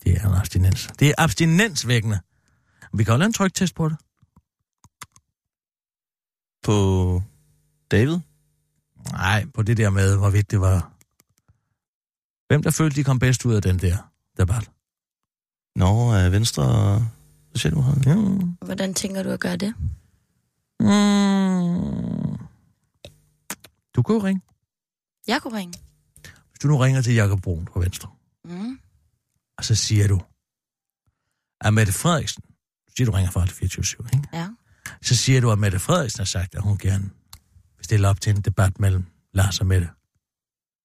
Det er en abstinens. Det er abstinensvækkende. Vi kan jo lave en tryktest på det. På David? Nej, på det der med, hvorvidt det var... Hvem der følte, de kom bedst ud af den der debat? Nå, er Venstre og Socialdemokraterne. Ja. Hvordan tænker du at gøre det? Mm. Du kunne ringe. Jeg kunne ringe. Hvis du nu ringer til Jacob Brun på Venstre, mm. og så siger du, at Mette Frederiksen, du siger, du ringer fra fireogtyve syv, ikke? Ja. Så siger du, at Mette Frederiksen har sagt, at hun gerne vil stille op til en debat mellem Lars og Mette.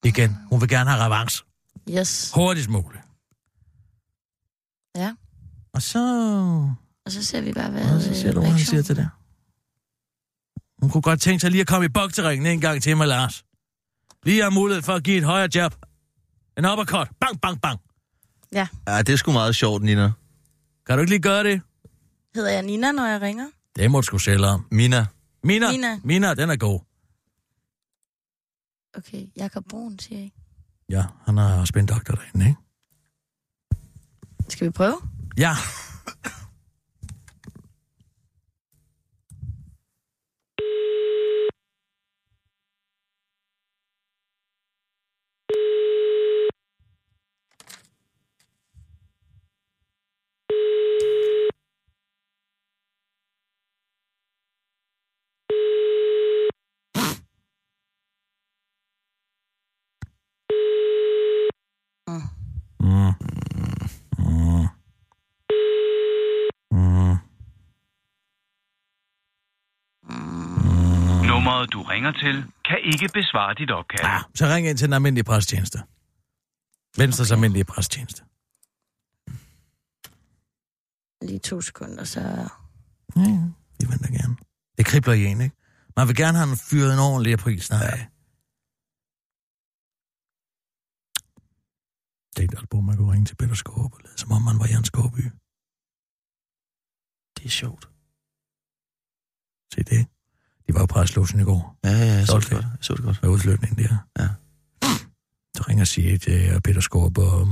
Igen, mm. hun vil gerne have revanche. Yes. Hurtigst muligt. Ja. Og så... Og så ser vi bare, hvad... Og så siger du, han siger til det. Hun kunne godt tænke sig lige at komme i bokseringen en gang til med Lars. Lige har mulighed for at give et højere job. En uppercut. Bang, bang, bang. Ja. Ja, det er sgu meget sjovt, Nina. Kan du ikke lige gøre det? Hedder jeg Nina, når jeg ringer? Det må du sgu selv om. Mina. Mina. Mina. Mina, den er god. Okay, Jacob Brun, siger jeg. Ja, han er også en doktor derinde, ikke? Skal vi prøve? Ja. Nummeret, du ringer til, kan ikke besvare dit opkald. Ah, så ring ind til den almindelige presstjeneste. Venstres okay. almindelige presstjeneste. Lige to sekunder, så... Ja, vi venter gerne. Det kribler i en, ikke? Man vil gerne have en fyret en ordentlig april snart. Ja. Jeg tænkte altid på, at man kunne ringe til Peter Skaarup, som om man var Jens Skovby. Det er sjovt. Se det, de var jo presslåsen i går. Ja, ja, jeg så det godt. Jeg så det godt. Med udflytningen der. Ja. Så ringer og siger til Peter Skaarup, og...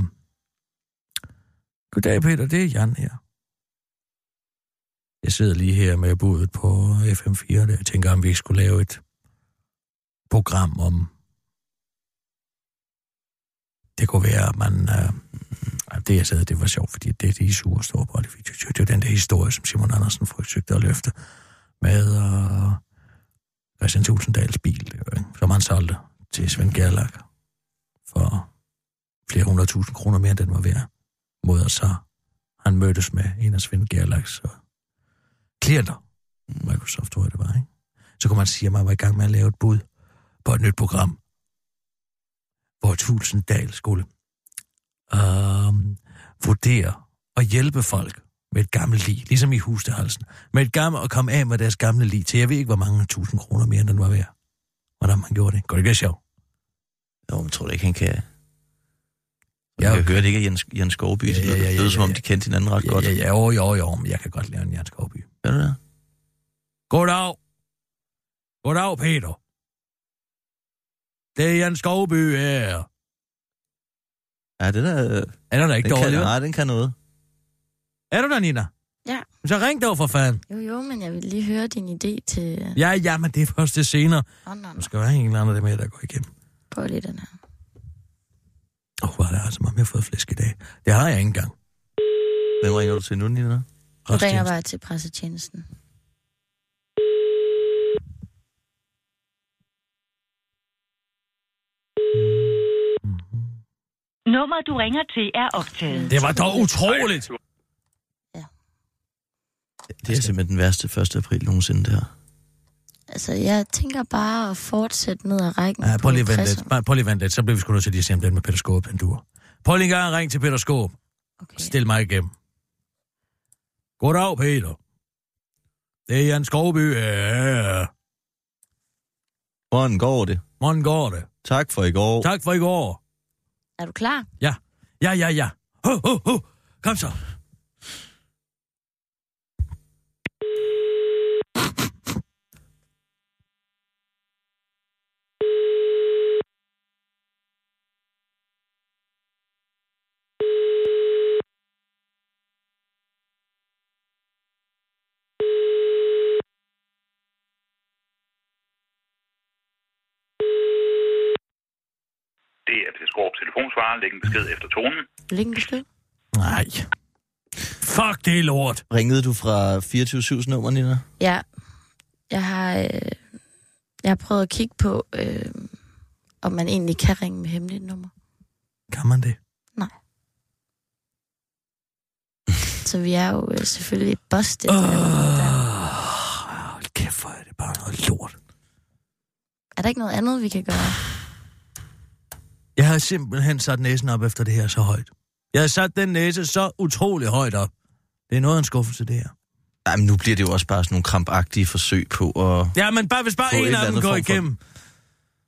Goddag, Peter, det er Jan her. Jeg sidder lige her med budet på F M fire, der jeg tænker, om vi ikke skulle lave et program om... Det kunne være, at man... Øh, det, jeg sagde, det var sjovt, fordi det, de sure står på, det, det var den der historie, som Simon Andersen forsøgte at løfte med øh, Christian Tulsendals bil, ikke? Som han solgte til Svend Gerlach for flere hundrede tusind kroner mere, end den var værd. Mod så han mødtes med en af Svend Gerlachs klienter. Microsoft, tror jeg, det var, ikke? Så kunne man sige, at man var i gang med at lave et bud på et nyt program, hvor Tulsendal skulle øh, vurdere og hjælpe folk med et gammelt lig, ligesom i husstørrelsen, med et gammelt og komme af med deres gamle lig til, jeg ved ikke, hvor mange tusind kroner mere, end den var værd. Hvordan man gjorde det. Går det ikke være sjovt? Jo, men tror du ikke, han kan... Jeg har hørt ikke, at Jens, Jens Skovby, det ja, ja, ja, ja, lød som om, de kendte hinanden ret ja, godt. Ja, ja, jo, jo, jo, men jeg kan godt lære en Jens Skovby. Hvad er det der? Goddag. Goddag, Peter. Det er Jens Skovby her. Ja, det der... Er der, der ikke dårligt? Nej, den kan noget. Er du der, Nina? Ja. Så ring dog for fanden. Jo, jo, men jeg vil lige høre din idé til... Ja, ja, men det er først det senere. Oh, no, no. Nu skal jeg have en eller anden af dem her, der går igennem. Prøv lige den her. Åh, oh, hvor er det altså, jeg har fået flæsk i dag. Det har jeg ikke engang. Hvem ringer du til nu, Nina? Jeg ringer bare til pressetjenesten. Nummer, du ringer til, er optaget. Det var dog utroligt! Ja. Det er simpelthen den værste første april nogensinde, det her. Altså, jeg tænker bare at fortsætte ned ad rækken. Ja, prøv lige vent lidt. Prøv lige vent lidt. Så bliver vi sgu nødt til lige at se, om den med Peter Skaarup, den duer. Prøv lige en gang at ringe til Peter Skaarup. Okay. Stil mig igennem. Goddag, Peter. Det er Jens Skovby. Ja. Hvordan går det? Hvordan går det? Tak for i går. Tak for i går. Er du klar? Ja. Ja, ja, ja. Ho, ho, ho. Kom så. Det er Peter Skaarup telefonsvarer. Læg en besked efter tonen. Læg en besked? Nej. Fuck, det er lort. Ringede du fra fireogtyve syv's nummer, Nina? Ja. Jeg har, øh, jeg har prøvet at kigge på, øh, om man egentlig kan ringe med hemmeligt nummer. Kan man det? Nej. Så vi er jo øh, selvfølgelig busted. Åh, oh, kæft, hvor er det bare noget lort. Er der ikke noget andet, vi kan gøre? Jeg har simpelthen sat næsen op efter det her så højt. Jeg har sat den næse så utrolig højt op. Det er noget af en skuffelse, det her. Jamen, nu bliver det jo også bare sådan nogle krampagtige forsøg på at... Ja, men bare hvis bare en af dem går igennem.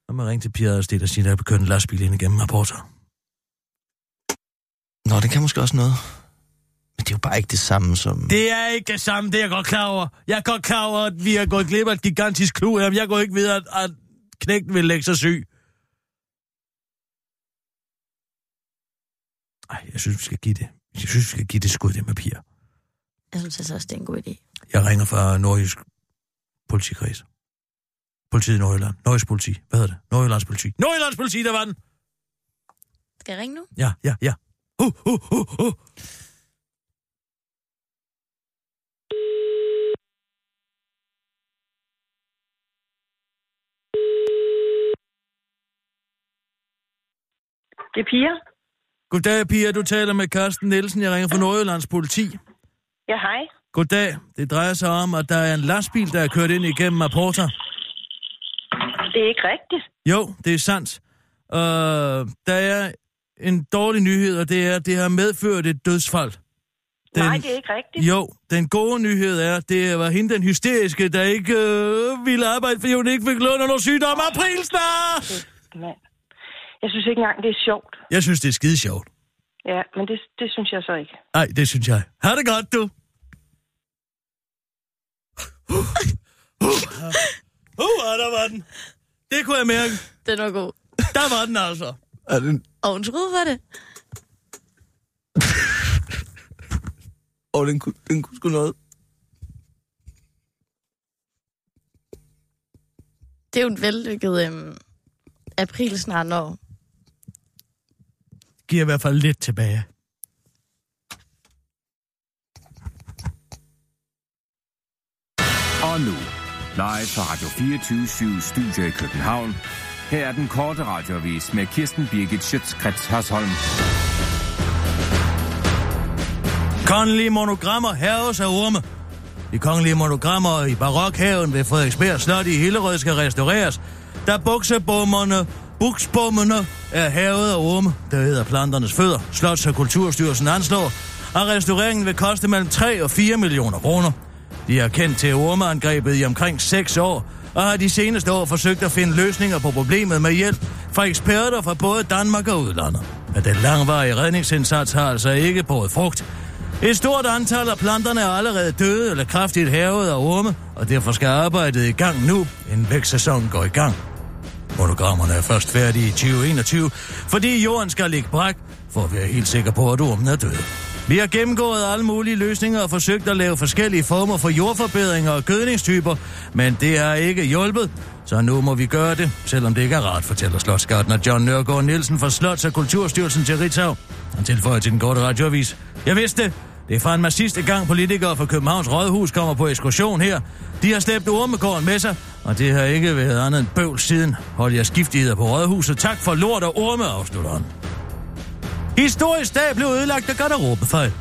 Så må jeg ringe til Pia og Sted og sige, at jeg begyndte at lastbil ind igennem rapporter. Nå, det kan måske også noget. Men det er jo bare ikke det samme som... Det er ikke det samme, det er jeg godt klar over. Jeg er godt klar over, at vi har gået glip af et gigantisk klue. Jamen, jeg går ikke videre, at knægten vil lægge sig syg. Ej, jeg synes, vi skal give det. Jeg synes, vi skal give det skud, det med Pia. Jeg synes altså også, det er en god idé. Jeg ringer fra Nordjysk Politikreds. Politiet i Nordjylland. Nordjysk Politi. Hvad hedder det? Nordjyllands Politi. Nordjyllands Politi, der var den! Skal jeg ringe nu? Ja, ja, ja. Uh, uh, uh, uh. Det er Pia. Goddag, Pia. Du taler med Kirsten Nielsen. Jeg ringer fra Nordjyllands Politi. Ja, hej. Goddag. Det drejer sig om, at der er en lastbil, der er kørt ind igennem Aporta. Det er ikke rigtigt. Jo, det er sandt. Øh, der er en dårlig nyhed, og det er, at det har medført et dødsfald. Den... Nej, det er ikke rigtigt. Jo, den gode nyhed er, at det var hende, den hysteriske, der ikke øh, ville arbejde, fordi hun ikke fik løn under sygdom. Aprilsnar! Nej. Jeg synes ikke engang, det er sjovt. Jeg synes, det er skide sjovt. Ja, men det, det synes jeg så ikke. Nej, det synes jeg. Ha' det godt, du. Uh, uh, uh, uh, der var den. Det kunne jeg mærke. Den var god. Der var den altså. Er den... Og hun troede for det. Og oh, den kunne, den kunne sgu noget. Det er jo en vellykket... Øhm... April snart når. Giver i hvert fald lidt tilbage. Og nu, live fra Radio fireogtyve syv Studio i København. Her er den korte radioavis med Kirsten Birgit Schiøtz Kretz Hørsholm. Kongelige monogrammer hærges af orme. De kongelige monogrammer i barokhaven ved Frederiksberg Slot i Hillerød skal restaureres, da buksebommerne, buksbommerne er havet af orme, der hedder planternes fødder. Slots- og Kulturstyrelsen anslår, at restaureringen vil koste mellem tre og fire millioner kroner. De er kendt til ormeangrebet i omkring seks år, og har de seneste år forsøgt at finde løsninger på problemet med hjælp fra eksperter fra både Danmark og udlandet. Men den langvarige redningsindsats har altså ikke båret frugt. Et stort antal af planterne er allerede døde eller kraftigt hærget af orme, og derfor skal arbejdet i gang nu, inden vækstsæsonen går i gang. Monogrammerne er først færdige i tyve enogtyve, fordi jorden skal ligge brak, for at være helt sikker på, at ormen er død. Vi har gennemgået alle mulige løsninger og forsøgt at lave forskellige former for jordforbedringer og gødningstyper, men det har ikke hjulpet, så nu må vi gøre det, selvom det ikke er rart, fortæller slotsgartner John Nørgaard Nielsen fra Slots- og Kulturstyrelsen til Ritzau. Han tilføjer til den korte radioavis: Jeg vidste det. Det er fra en sidste gang politikere fra Københavns Rådhus kommer på ekskursion her. De har slæbt ormekåren med sig, og det har ikke været andet end bøvl siden. Hold jer skiftigheder på Rådhuset. Tak for lort og orme, afslutter han. Historisk dag blev ødelagt af garderobefejl.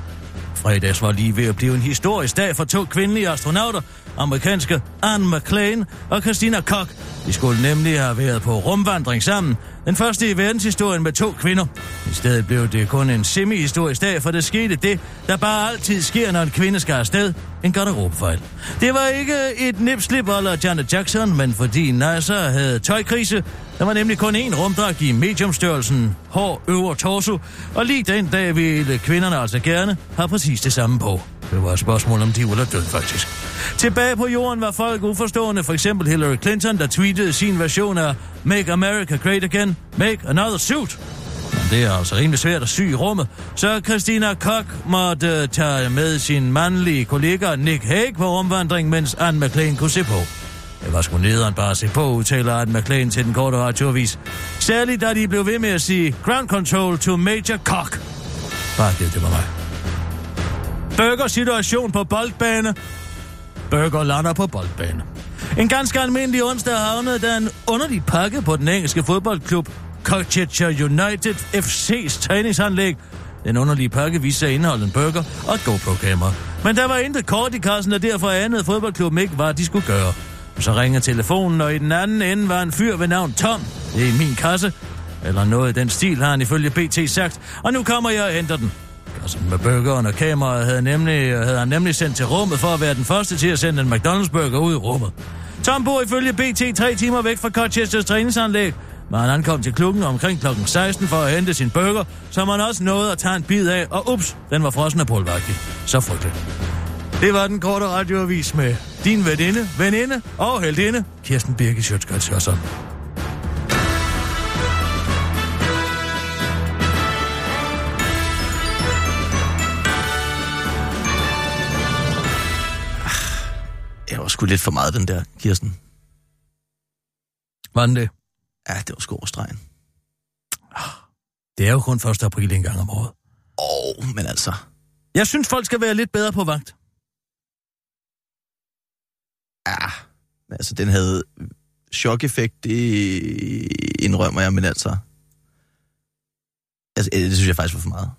Fredags var lige ved at blive en historisk dag for to kvindelige astronauter, amerikanske Anne McLean og Christina Koch. De skulle nemlig have været på rumvandring sammen. Den første i verdenshistorien med to kvinder. I stedet blev det kun en semi-historisk dag, for det skete det, der bare altid sker, når en kvinde skal afsted. En garderobefejl. Det var ikke et nipslip eller Janet Jackson, men fordi NASA havde tøjkrise, der var nemlig kun én rumdragt i mediumstørrelsen, hård øver torso, og lige den dag ville kvinderne altså gerne have præcis det samme på. Det var et spørgsmål om de var død, faktisk. Tilbage på jorden var folk uforstående, for eksempel Hillary Clinton, der tweetede sin version af Make America Great Again, Make Another Suit. Det er altså rimelig svært at sy i rummet, så Christina Koch måtte tage med sin mandlige kollega Nick Hague på rumvandring, mens Anne McLean kunne se på. Det var sgu nederen bare at se på, udtaler Anne McLean til den korte radioavis. Særligt da de blev ved med at sige ground control to Major Koch. Bare giv det med mig. Burger-situation på boldbane. Burger lander på boldbane. En ganske almindelig onsdag havnede der en underlig pakke på den engelske fodboldklub Colchester United F C's træningsanlæg. Den underlige pakke viste sig indeholde en burger og et GoPro-kamera. Men der var intet kort i kassen, og derfor anede fodboldklubben ikke, hvad de skulle gøre. Så ringer telefonen, og i den anden ende var en fyr ved navn Tom. Det er i min kasse. Eller noget i den stil, har han ifølge B T sagt. Og nu kommer jeg og henter den. Kassen med burgeren og kameraet havde, nemlig, havde han nemlig sendt til rummet for at være den første til at sende en McDonald's-burger ud i rummet. Tom bor ifølge B T tre timer væk fra Colchesters træningsanlæg. Men han ankom til klubben omkring klokken seksten for at hente sin burger, som han også nåede at tage en bid af, og ups, den var frossen og pulveragtig. Så frygteligt. Det var den korte radioavis med din veninde, veninde og heldinde, Kirsten Birgit Schiøtz Kretz Hørsholm. Jeg var sgu lidt for meget, den der, Kirsten. Var den det? Ja, det var sgu over stregen. Det er jo kun første april en gang om året. Åh, oh, men altså... Jeg synes, folk skal være lidt bedre på vagt. Ja, altså den havde chok-effekt, det indrømmer jeg, men altså... Altså, det synes jeg faktisk var for meget.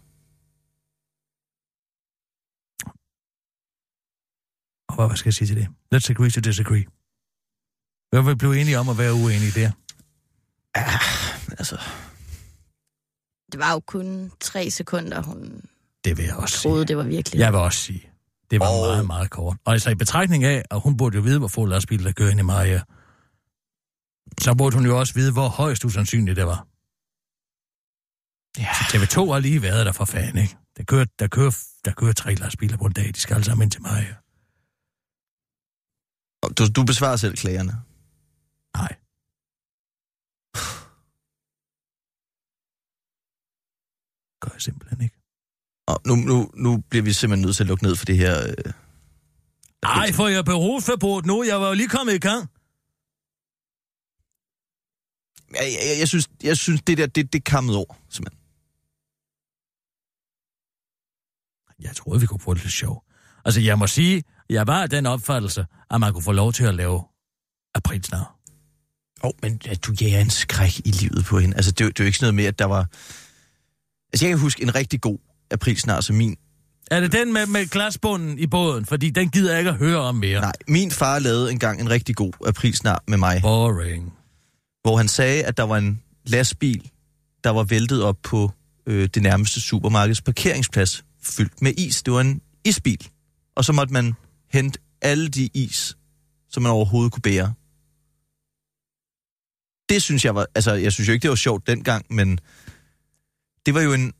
Og hvad skal jeg sige til det? Let's agree to disagree. Jeg vil blive enige om at være uenige der. Ja, altså... Det var jo kun tre sekunder, hun... Det vil jeg også troede, sige. Det var virkelig. Jeg vil også sige, det var oh. meget, meget kort. Og altså i betragtning af, at hun burde jo vide, hvor få lastbiler der kører ind i Maria, så burde hun jo også vide, hvor højst usandsynligt det var. Ja. T V to har lige været der for fanden, ikke? Der kører, der, kører, der kører tre lastbiler på en dag, de skal alle sammen ind til Maria. Du, du besvarer selv klagerne? Nej. Gør jeg simpelthen ikke. Nu, nu, nu bliver vi simpelthen nødt til at lukke ned for det her... Øh, Ej, for jeg er berufsforbrudt nu. Jeg var jo lige kommet i gang. Jeg, jeg, jeg, synes, jeg synes, det der, det, det kammede over, simpelthen. Jeg troede, vi kunne få det lidt sjov. Altså, jeg må sige, jeg var af den opfattelse, at man kunne få lov til at lave aprilsnare. Åh, oh, men du jager en skræk i livet på hende. Altså, det, det er jo ikke sådan noget med, at der var... Altså, jeg kan huske en rigtig god... aprilsnar, så min... Er det den med, med glasbunden i båden? Fordi den gider jeg ikke at høre om mere. Nej, min far lavede engang en rigtig god aprilsnar med mig. Boring. Hvor han sagde, at der var en lastbil, der var væltet op på øh, det nærmeste supermarkeds parkeringsplads, fyldt med is. Det var en isbil. Og så måtte man hente alle de is, som man overhovedet kunne bære. Det synes jeg var... Altså, jeg synes jo ikke, det var sjovt dengang, men... det var jo en...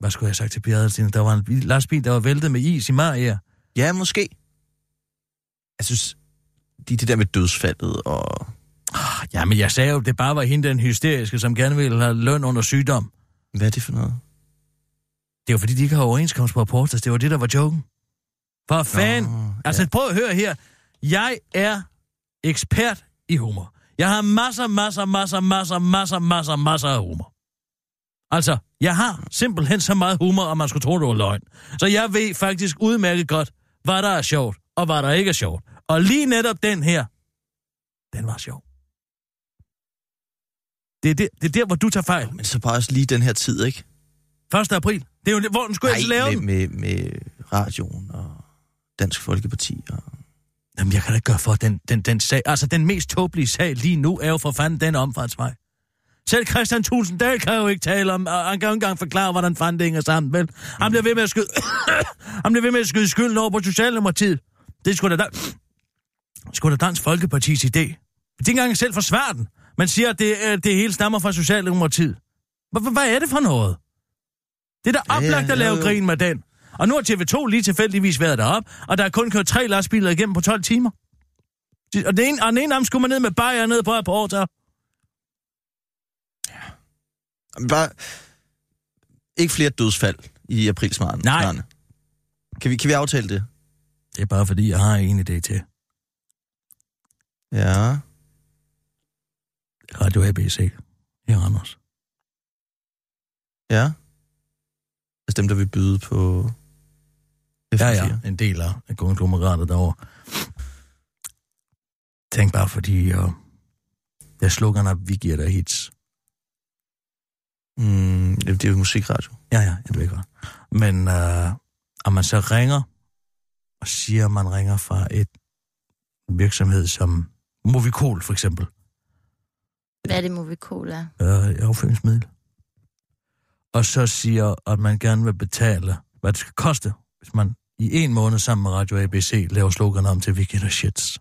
Hvad skulle jeg have sagt til Pia Adelstine? Der var en lastbil, der var væltet med is i Marier. Ja, måske. Jeg synes, det, det der med dødsfaldet og... Ja, men jeg sagde jo, det bare var hende, den hysteriske, som gerne ville have løn under sygdom. Hvad er det for noget? Det var fordi, de ikke har overenskomst på Portas. Det var det, der var joken. For fanden! Oh, altså, ja. Prøv at høre her. Jeg er ekspert i humor. Jeg har masser, masser, masser, masser, masser, masser, masser af humor. Altså, jeg har simpelthen så meget humor, at man skulle tro, det var løgn. Så jeg ved faktisk udmærket godt, hvad der er sjovt, og hvad der ikke er sjovt. Og lige netop den her, den var sjov. Det er, der, det er der, hvor du tager fejl. Men så bare også lige den her tid, ikke? første april. Det er jo, hvor den skulle jeg lave den? Med, med radioen og Dansk Folkeparti og... Jamen, jeg kan da ikke gøre for, den, den, den sag... Altså, den mest tåbelige sag lige nu er jo for fanden den omfartsvej. Selv Christian Thulesen kan jo ikke tale om... Og han kan jo ikke engang forklare, hvordan fanden det hænger sammen, vel? Han bliver ved med at skyde... han bliver ved med at skyde skylden over på Socialdemokratiet. Det er sgu da... Sgu da Dansk Folkepartis idé. Det er ikke engang selv forsvarer den. Man siger, at det, det hele stammer fra Socialdemokratiet. Hvad er det for noget? Det er da oplagt at lave grin med den. Og nu har T V to lige tilfældigvis været deroppe, og der er kun kørt tre lastbiler igennem på tolv timer. Og den ene, og den ene arm skulle man ned med bajer ned på på Orta. Ja. Bare... Ikke flere dødsfald i aprilsmaren. Nej. Kan vi, kan vi aftale det? Det er bare fordi, jeg har en idé til. Ja... Radio A B C i Randers. Ja. Altså dem, der vil byde på... F fire. Ja, ja. En del af konglomeratet derovre. Tænk bare, fordi uh, jeg slukker den op, vi giver dig hits. Mm, det er jo musikradio. Ja, ja. Jeg ved ikke hvad. Men uh, om man så ringer, og siger, at man ringer fra et virksomhed som Movicol, for eksempel. Hvad er det, Movicol er? Øh, afføringsmiddel. Og så siger, at man gerne vil betale, hvad det skal koste, hvis man i en måned sammen med Radio A B C laver sloganer om til Vicky og Shits.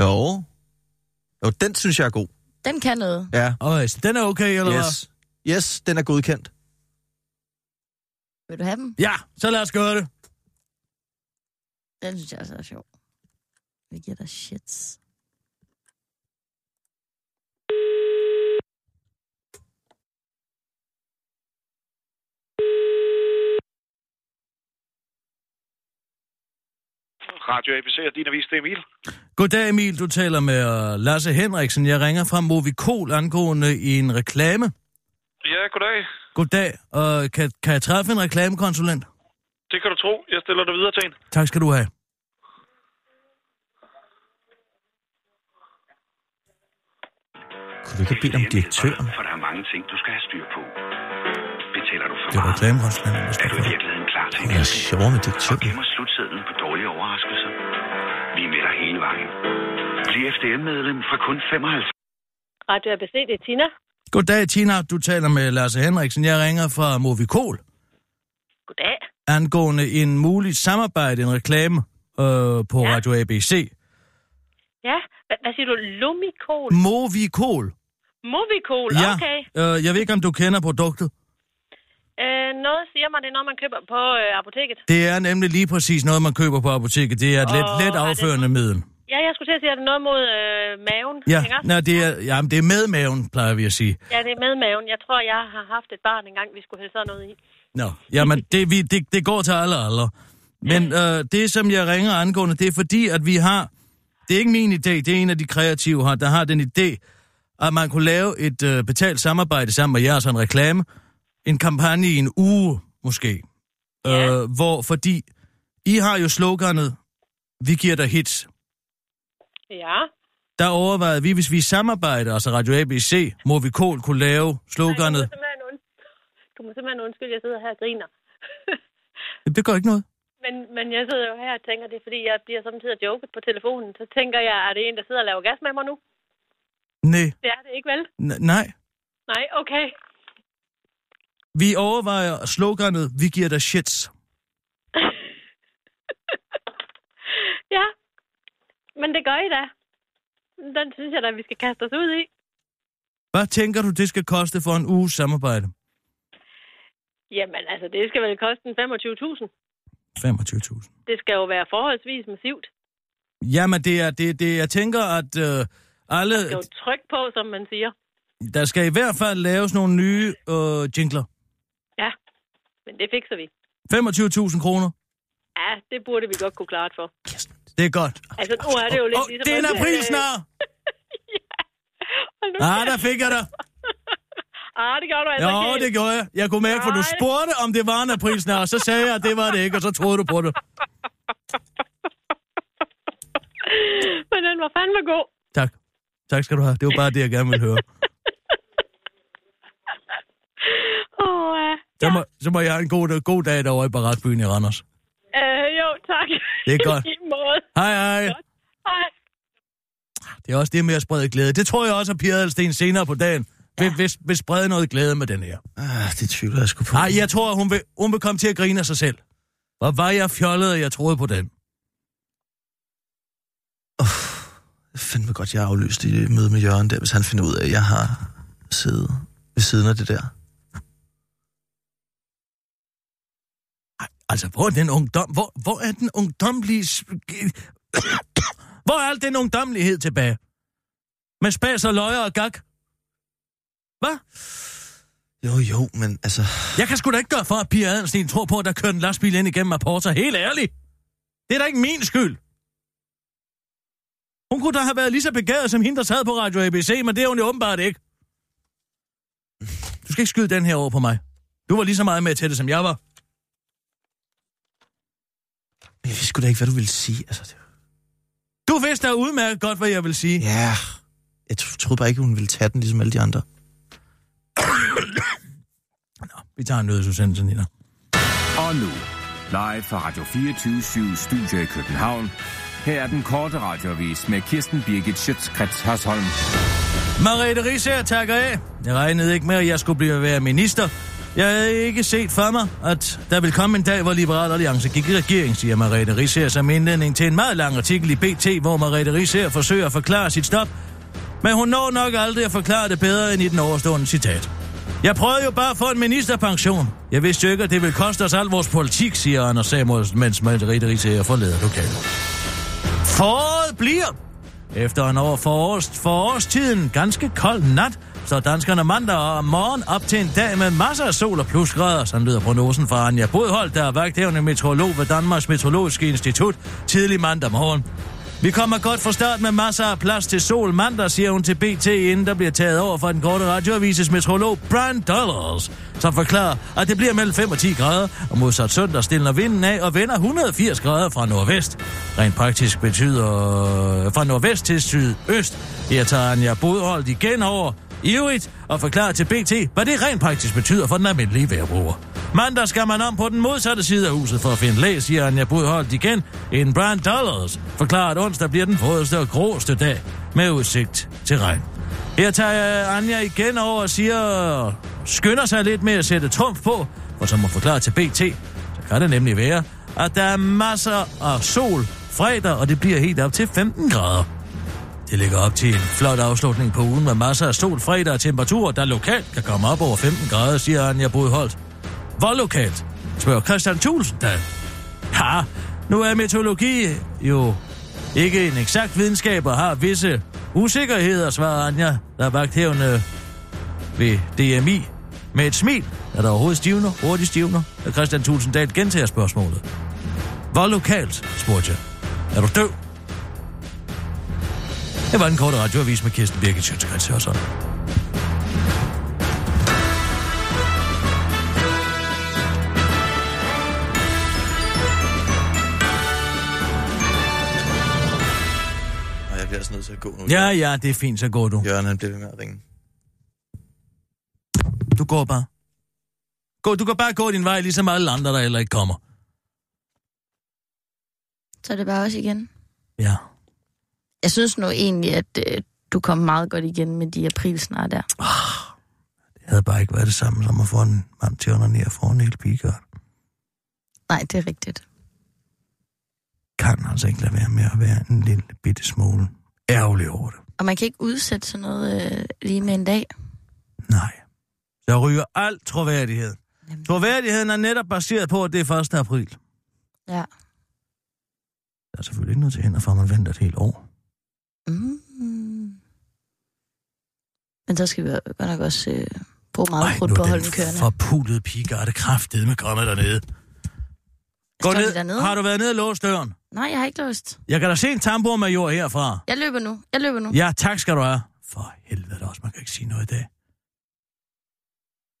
Jo. Jo, den synes jeg er god. Den kan noget. Ja. Og den er okay, eller hvad? Yes. Yes, den er godkendt. Vil du have dem? Ja, så lad os gøre det. Den synes jeg også er sjov. Vi giver dig shits. Radio A B C og din avis, det er Emil. Goddag Emil, du taler med Lasse Henriksen. Jeg ringer fra Movicol angående i en reklame. Ja, goddag. Goddag. Og kan, kan jeg træffe en reklamekonsulent? Det kan du tro. Jeg stiller dig videre til en. Tak skal du have. Kunne du ikke bede om direktøren? For der er mange ting, du skal have styr på. Betaler du for meget? Det er reklamekonsulenten. Er du i virkeligheden klar til det? Det er sjovere med direktøren. Og gemmer slutsedlen på dårlige overraskelser. Vi er med dig hele vejen. Bliv F D M-medlem fra kun femoghalvtreds. Radio A B C, det er Tina. Goddag, Tina. Du taler med Lasse Henriksen. Jeg ringer fra Movicol. Goddag. Angående en mulig samarbejde, en reklame øh, på ja. Radio A B C. Ja. Hvad siger du? Lumicol? Movicol. Movicol, okay. Ja. Øh, jeg ved ikke, om du kender produktet. Øh, noget siger man, det er noget, man køber på øh, apoteket. Det er nemlig lige præcis noget, man køber på apoteket. Det er et og let, let afførende det... middel. Ja, jeg skulle til at sige, at det er noget mod øh, maven. Ja, nej, det er, jamen, det er med maven, plejer vi at sige. Ja, det er med maven. Jeg tror, jeg har haft et barn engang, vi skulle hælde sådan noget i. Nå, jamen det, vi, det, det går til alle aldre. Men øh, det, som jeg ringer angående, det er fordi, at vi har... Det er ikke min idé, det er en af de kreative her, der har den idé, at man kunne lave et øh, betalt samarbejde sammen med jer, så en reklame, en kampagne i en uge, måske. Ja. Øh, hvor, fordi, I har jo sloganet, vi giver dig hits. Ja. Der overvejede vi, hvis vi samarbejder, altså Radio A B C, Movicol kunne lave sloganet. Nej, du, må und... du må simpelthen undskylde, jeg sidder her og griner. Det gør ikke noget. Men, men jeg sidder jo her og tænker, det er fordi, jeg bliver samtidig joket på telefonen. Så tænker jeg, er det en, der sidder og laver gas med mig nu? Nej. Det er det ikke, vel? N- nej. Nej, okay. Vi overvejer sloganet, vi giver dig shits. Ja, men det gør I da. Den synes jeg da, vi skal kaste os ud i. Hvad tænker du, det skal koste for en uges samarbejde? Jamen, altså, det skal vel koste femogtyve tusind. femogtyve tusind. Det skal jo være forholdsvis massivt. Jamen, det er det, det jeg tænker, at øh, alle... Der skal jo tryk på, som man siger. Der skal i hvert fald laves nogle nye øh, jingler. Ja, men det fikser vi. femogtyve tusind kroner? Ja, det burde vi godt kunne klare det for. Yes, det er godt. Altså, nu er det jo lidt oh, ligesom... Det er en aprilsnar! Ja. Ah, der fik jeg dig. Ah, det gjorde du altså ikke. Jo, det gjorde jeg. Jeg kunne mærke, for du spurgte, om det var en aprilsnar, og så sagde jeg, at det var det ikke, og så troede du på det. Men den var fandme god. Tak. Tak skal du have. Det var bare det, jeg gerne ville høre. Oh, uh, så, må, ja. så må jeg have en god, god dag derovre i Baratbyen i Randers. Uh, jo, tak. Det er godt. Hej, hej. Godt. Hej. Det er også det med at sprede glæde. Det tror jeg også, at Pia Adelsten senere på dagen vil, ja. vil, vil sprede noget glæde med den her. Ah, det tvivler jeg sgu på. Nej, jeg tror, hun vil, hun vil komme til at grine af sig selv. Hvor var jeg fjollet, og jeg troede på den. Oh, jeg fandme godt, jeg har aflyst i møde med Jørgen der, hvis han finder ud af, at jeg har siddet ved siden af det der. Ej, altså, hvor er den ungdom... Hvor, hvor er den ungdomlige... Hvor er al den ungdomlighed tilbage? Med spas og løjer og gak? Hvad? Jo, jo, men altså... Jeg kan sgu da ikke gøre for, at Pia Adelsten tror på, at der kører en lastbil ind igennem Apporter. Helt ærligt! Det er da ikke min skyld! Hun kunne da have været lige så begavet som hende, der sad på Radio A B C, men det er hun jo åbenbart ikke. Du skal ikke skyde den her over på mig. Du var lige så meget med til det, som jeg var. Jeg vidste sgu da ikke, hvad du ville sige, altså... Det... Du vidste da udmærket godt, hvad jeg vil sige. Ja, jeg troede bare ikke, hun ville tage den, ligesom alle de andre. Nå, vi tager en nødsudsendelse, Nina. Og nu, live fra Radio fireogtyve syv Studio i København. Her er den korte radioavis med Kirsten Birgit Schiøtz Kretz Hørsholm. Mariette Ries takker af. Jeg regnede ikke med, at jeg skulle blive være minister. Jeg havde ikke set for mig, at der ville komme en dag, hvor Liberal Alliance gik i regering, siger Mariette Ries her som indledning til en meget lang artikel i B T, hvor Mariette Ries her forsøger at forklare sit stop. Men hun når nok aldrig at forklare det bedre end i den overstående citat. Jeg prøvede jo bare at få en ministerpension. Jeg vidste jo ikke, at det ville koste os al vores politik, siger Anders Samuelsen, mens Mariette Ries her forlader lokalet. Foråret bliver, efter en år forårst, forårstiden ganske kold nat, så danskerne mandag og morgen op til en dag med masser af sol og plusgrader, sådan lyder prognosen fra Anja Bodholdt, der er vagthævende meteorolog ved Danmarks Meteorologiske Institut, tidlig mandag morgen. Vi kommer godt fra start med masser af plads til sol mandag, siger hun til B T, inden der bliver taget over fra den korte radioavises meteorolog Brian Dollars, som forklarer, at det bliver mellem fem og ti grader, og modsat søndag stiller vinden af og vender et hundrede og firs grader fra nordvest. Rent praktisk betyder fra nordvest til sydøst. Her tager Anja Bodholdt igen over ivrigt og forklare til B T, hvad det rent praktisk betyder for den almindelige vejrbruger. Mandag skal man om på den modsatte side af huset for at finde læ, siger Anja Bodholdt igen, inden Brian Dollars forklarer, at onsdag bliver den vådeste og gråeste dag med udsigt til regn. Her tager Anja igen over og siger, skynder sig lidt med at sætte trumf på, for som hun forklarer til B T, så kan det nemlig være, at der er masser af sol fredag, og det bliver helt op til femten grader. Det ligger op til en flot afslutning på ugen med masser af sol, fredag og temperaturer, der lokalt kan komme op over femten grader, siger Anja Bodholdt. Hvor lokalt? Spørger Christian Thulesen da. Ja, nu er meteorologi jo ikke en eksakt videnskab og har visse usikkerheder, svarer Anja, der er vagthævende ved D M I. Med et smil er der overhovedet stivner, hurtigt stivner, og Christian Thulesen Dahl gentager spørgsmålet. Hvor lokalt? Spurgte jeg. Er du død? Det var en kort radioavis med Kirsten Birgit Schiøtz Kretz Hørsholm. Og jeg bliver altså nødt til at gå nu. Ja, ja, det er fint, så går du. Jørgen, han bliver ved med at ringe. Du går bare. Gå, du kan bare gå din vej, ligesom alle andre, der heller ikke kommer. Så er det bare os igen? Ja. Jeg synes nu egentlig, at øh, du kom meget godt igen med de aprilsnare der. Oh, det havde bare ikke været det samme som at få en mand til at onanere foran hele pigegardet. Nej, det er rigtigt. Kan altså ikke lade være med at være en lille bitte smule ærgerlig over det. Og man kan ikke udsætte sådan noget øh, lige med en dag? Nej. Der ryger al troværdighed. Jamen. Troværdigheden er netop baseret på, at det er første april. Ja. Der er selvfølgelig ikke noget til hænder for, at man venter et helt år. Mm. Men så skal vi godt nok også øh, bruge meget krudt på at holde den kørende. Ej, nu er den forpulede pigegarde kraftedme kommet dernede. Gå ned. Dernede. Har du været nede og låst døren? Nej, jeg har ikke låst. Jeg kan da se en tambourmajor herfra. Jeg løber nu. Jeg løber nu. Ja, tak skal du have. For helvede også, man kan ikke sige noget i dag.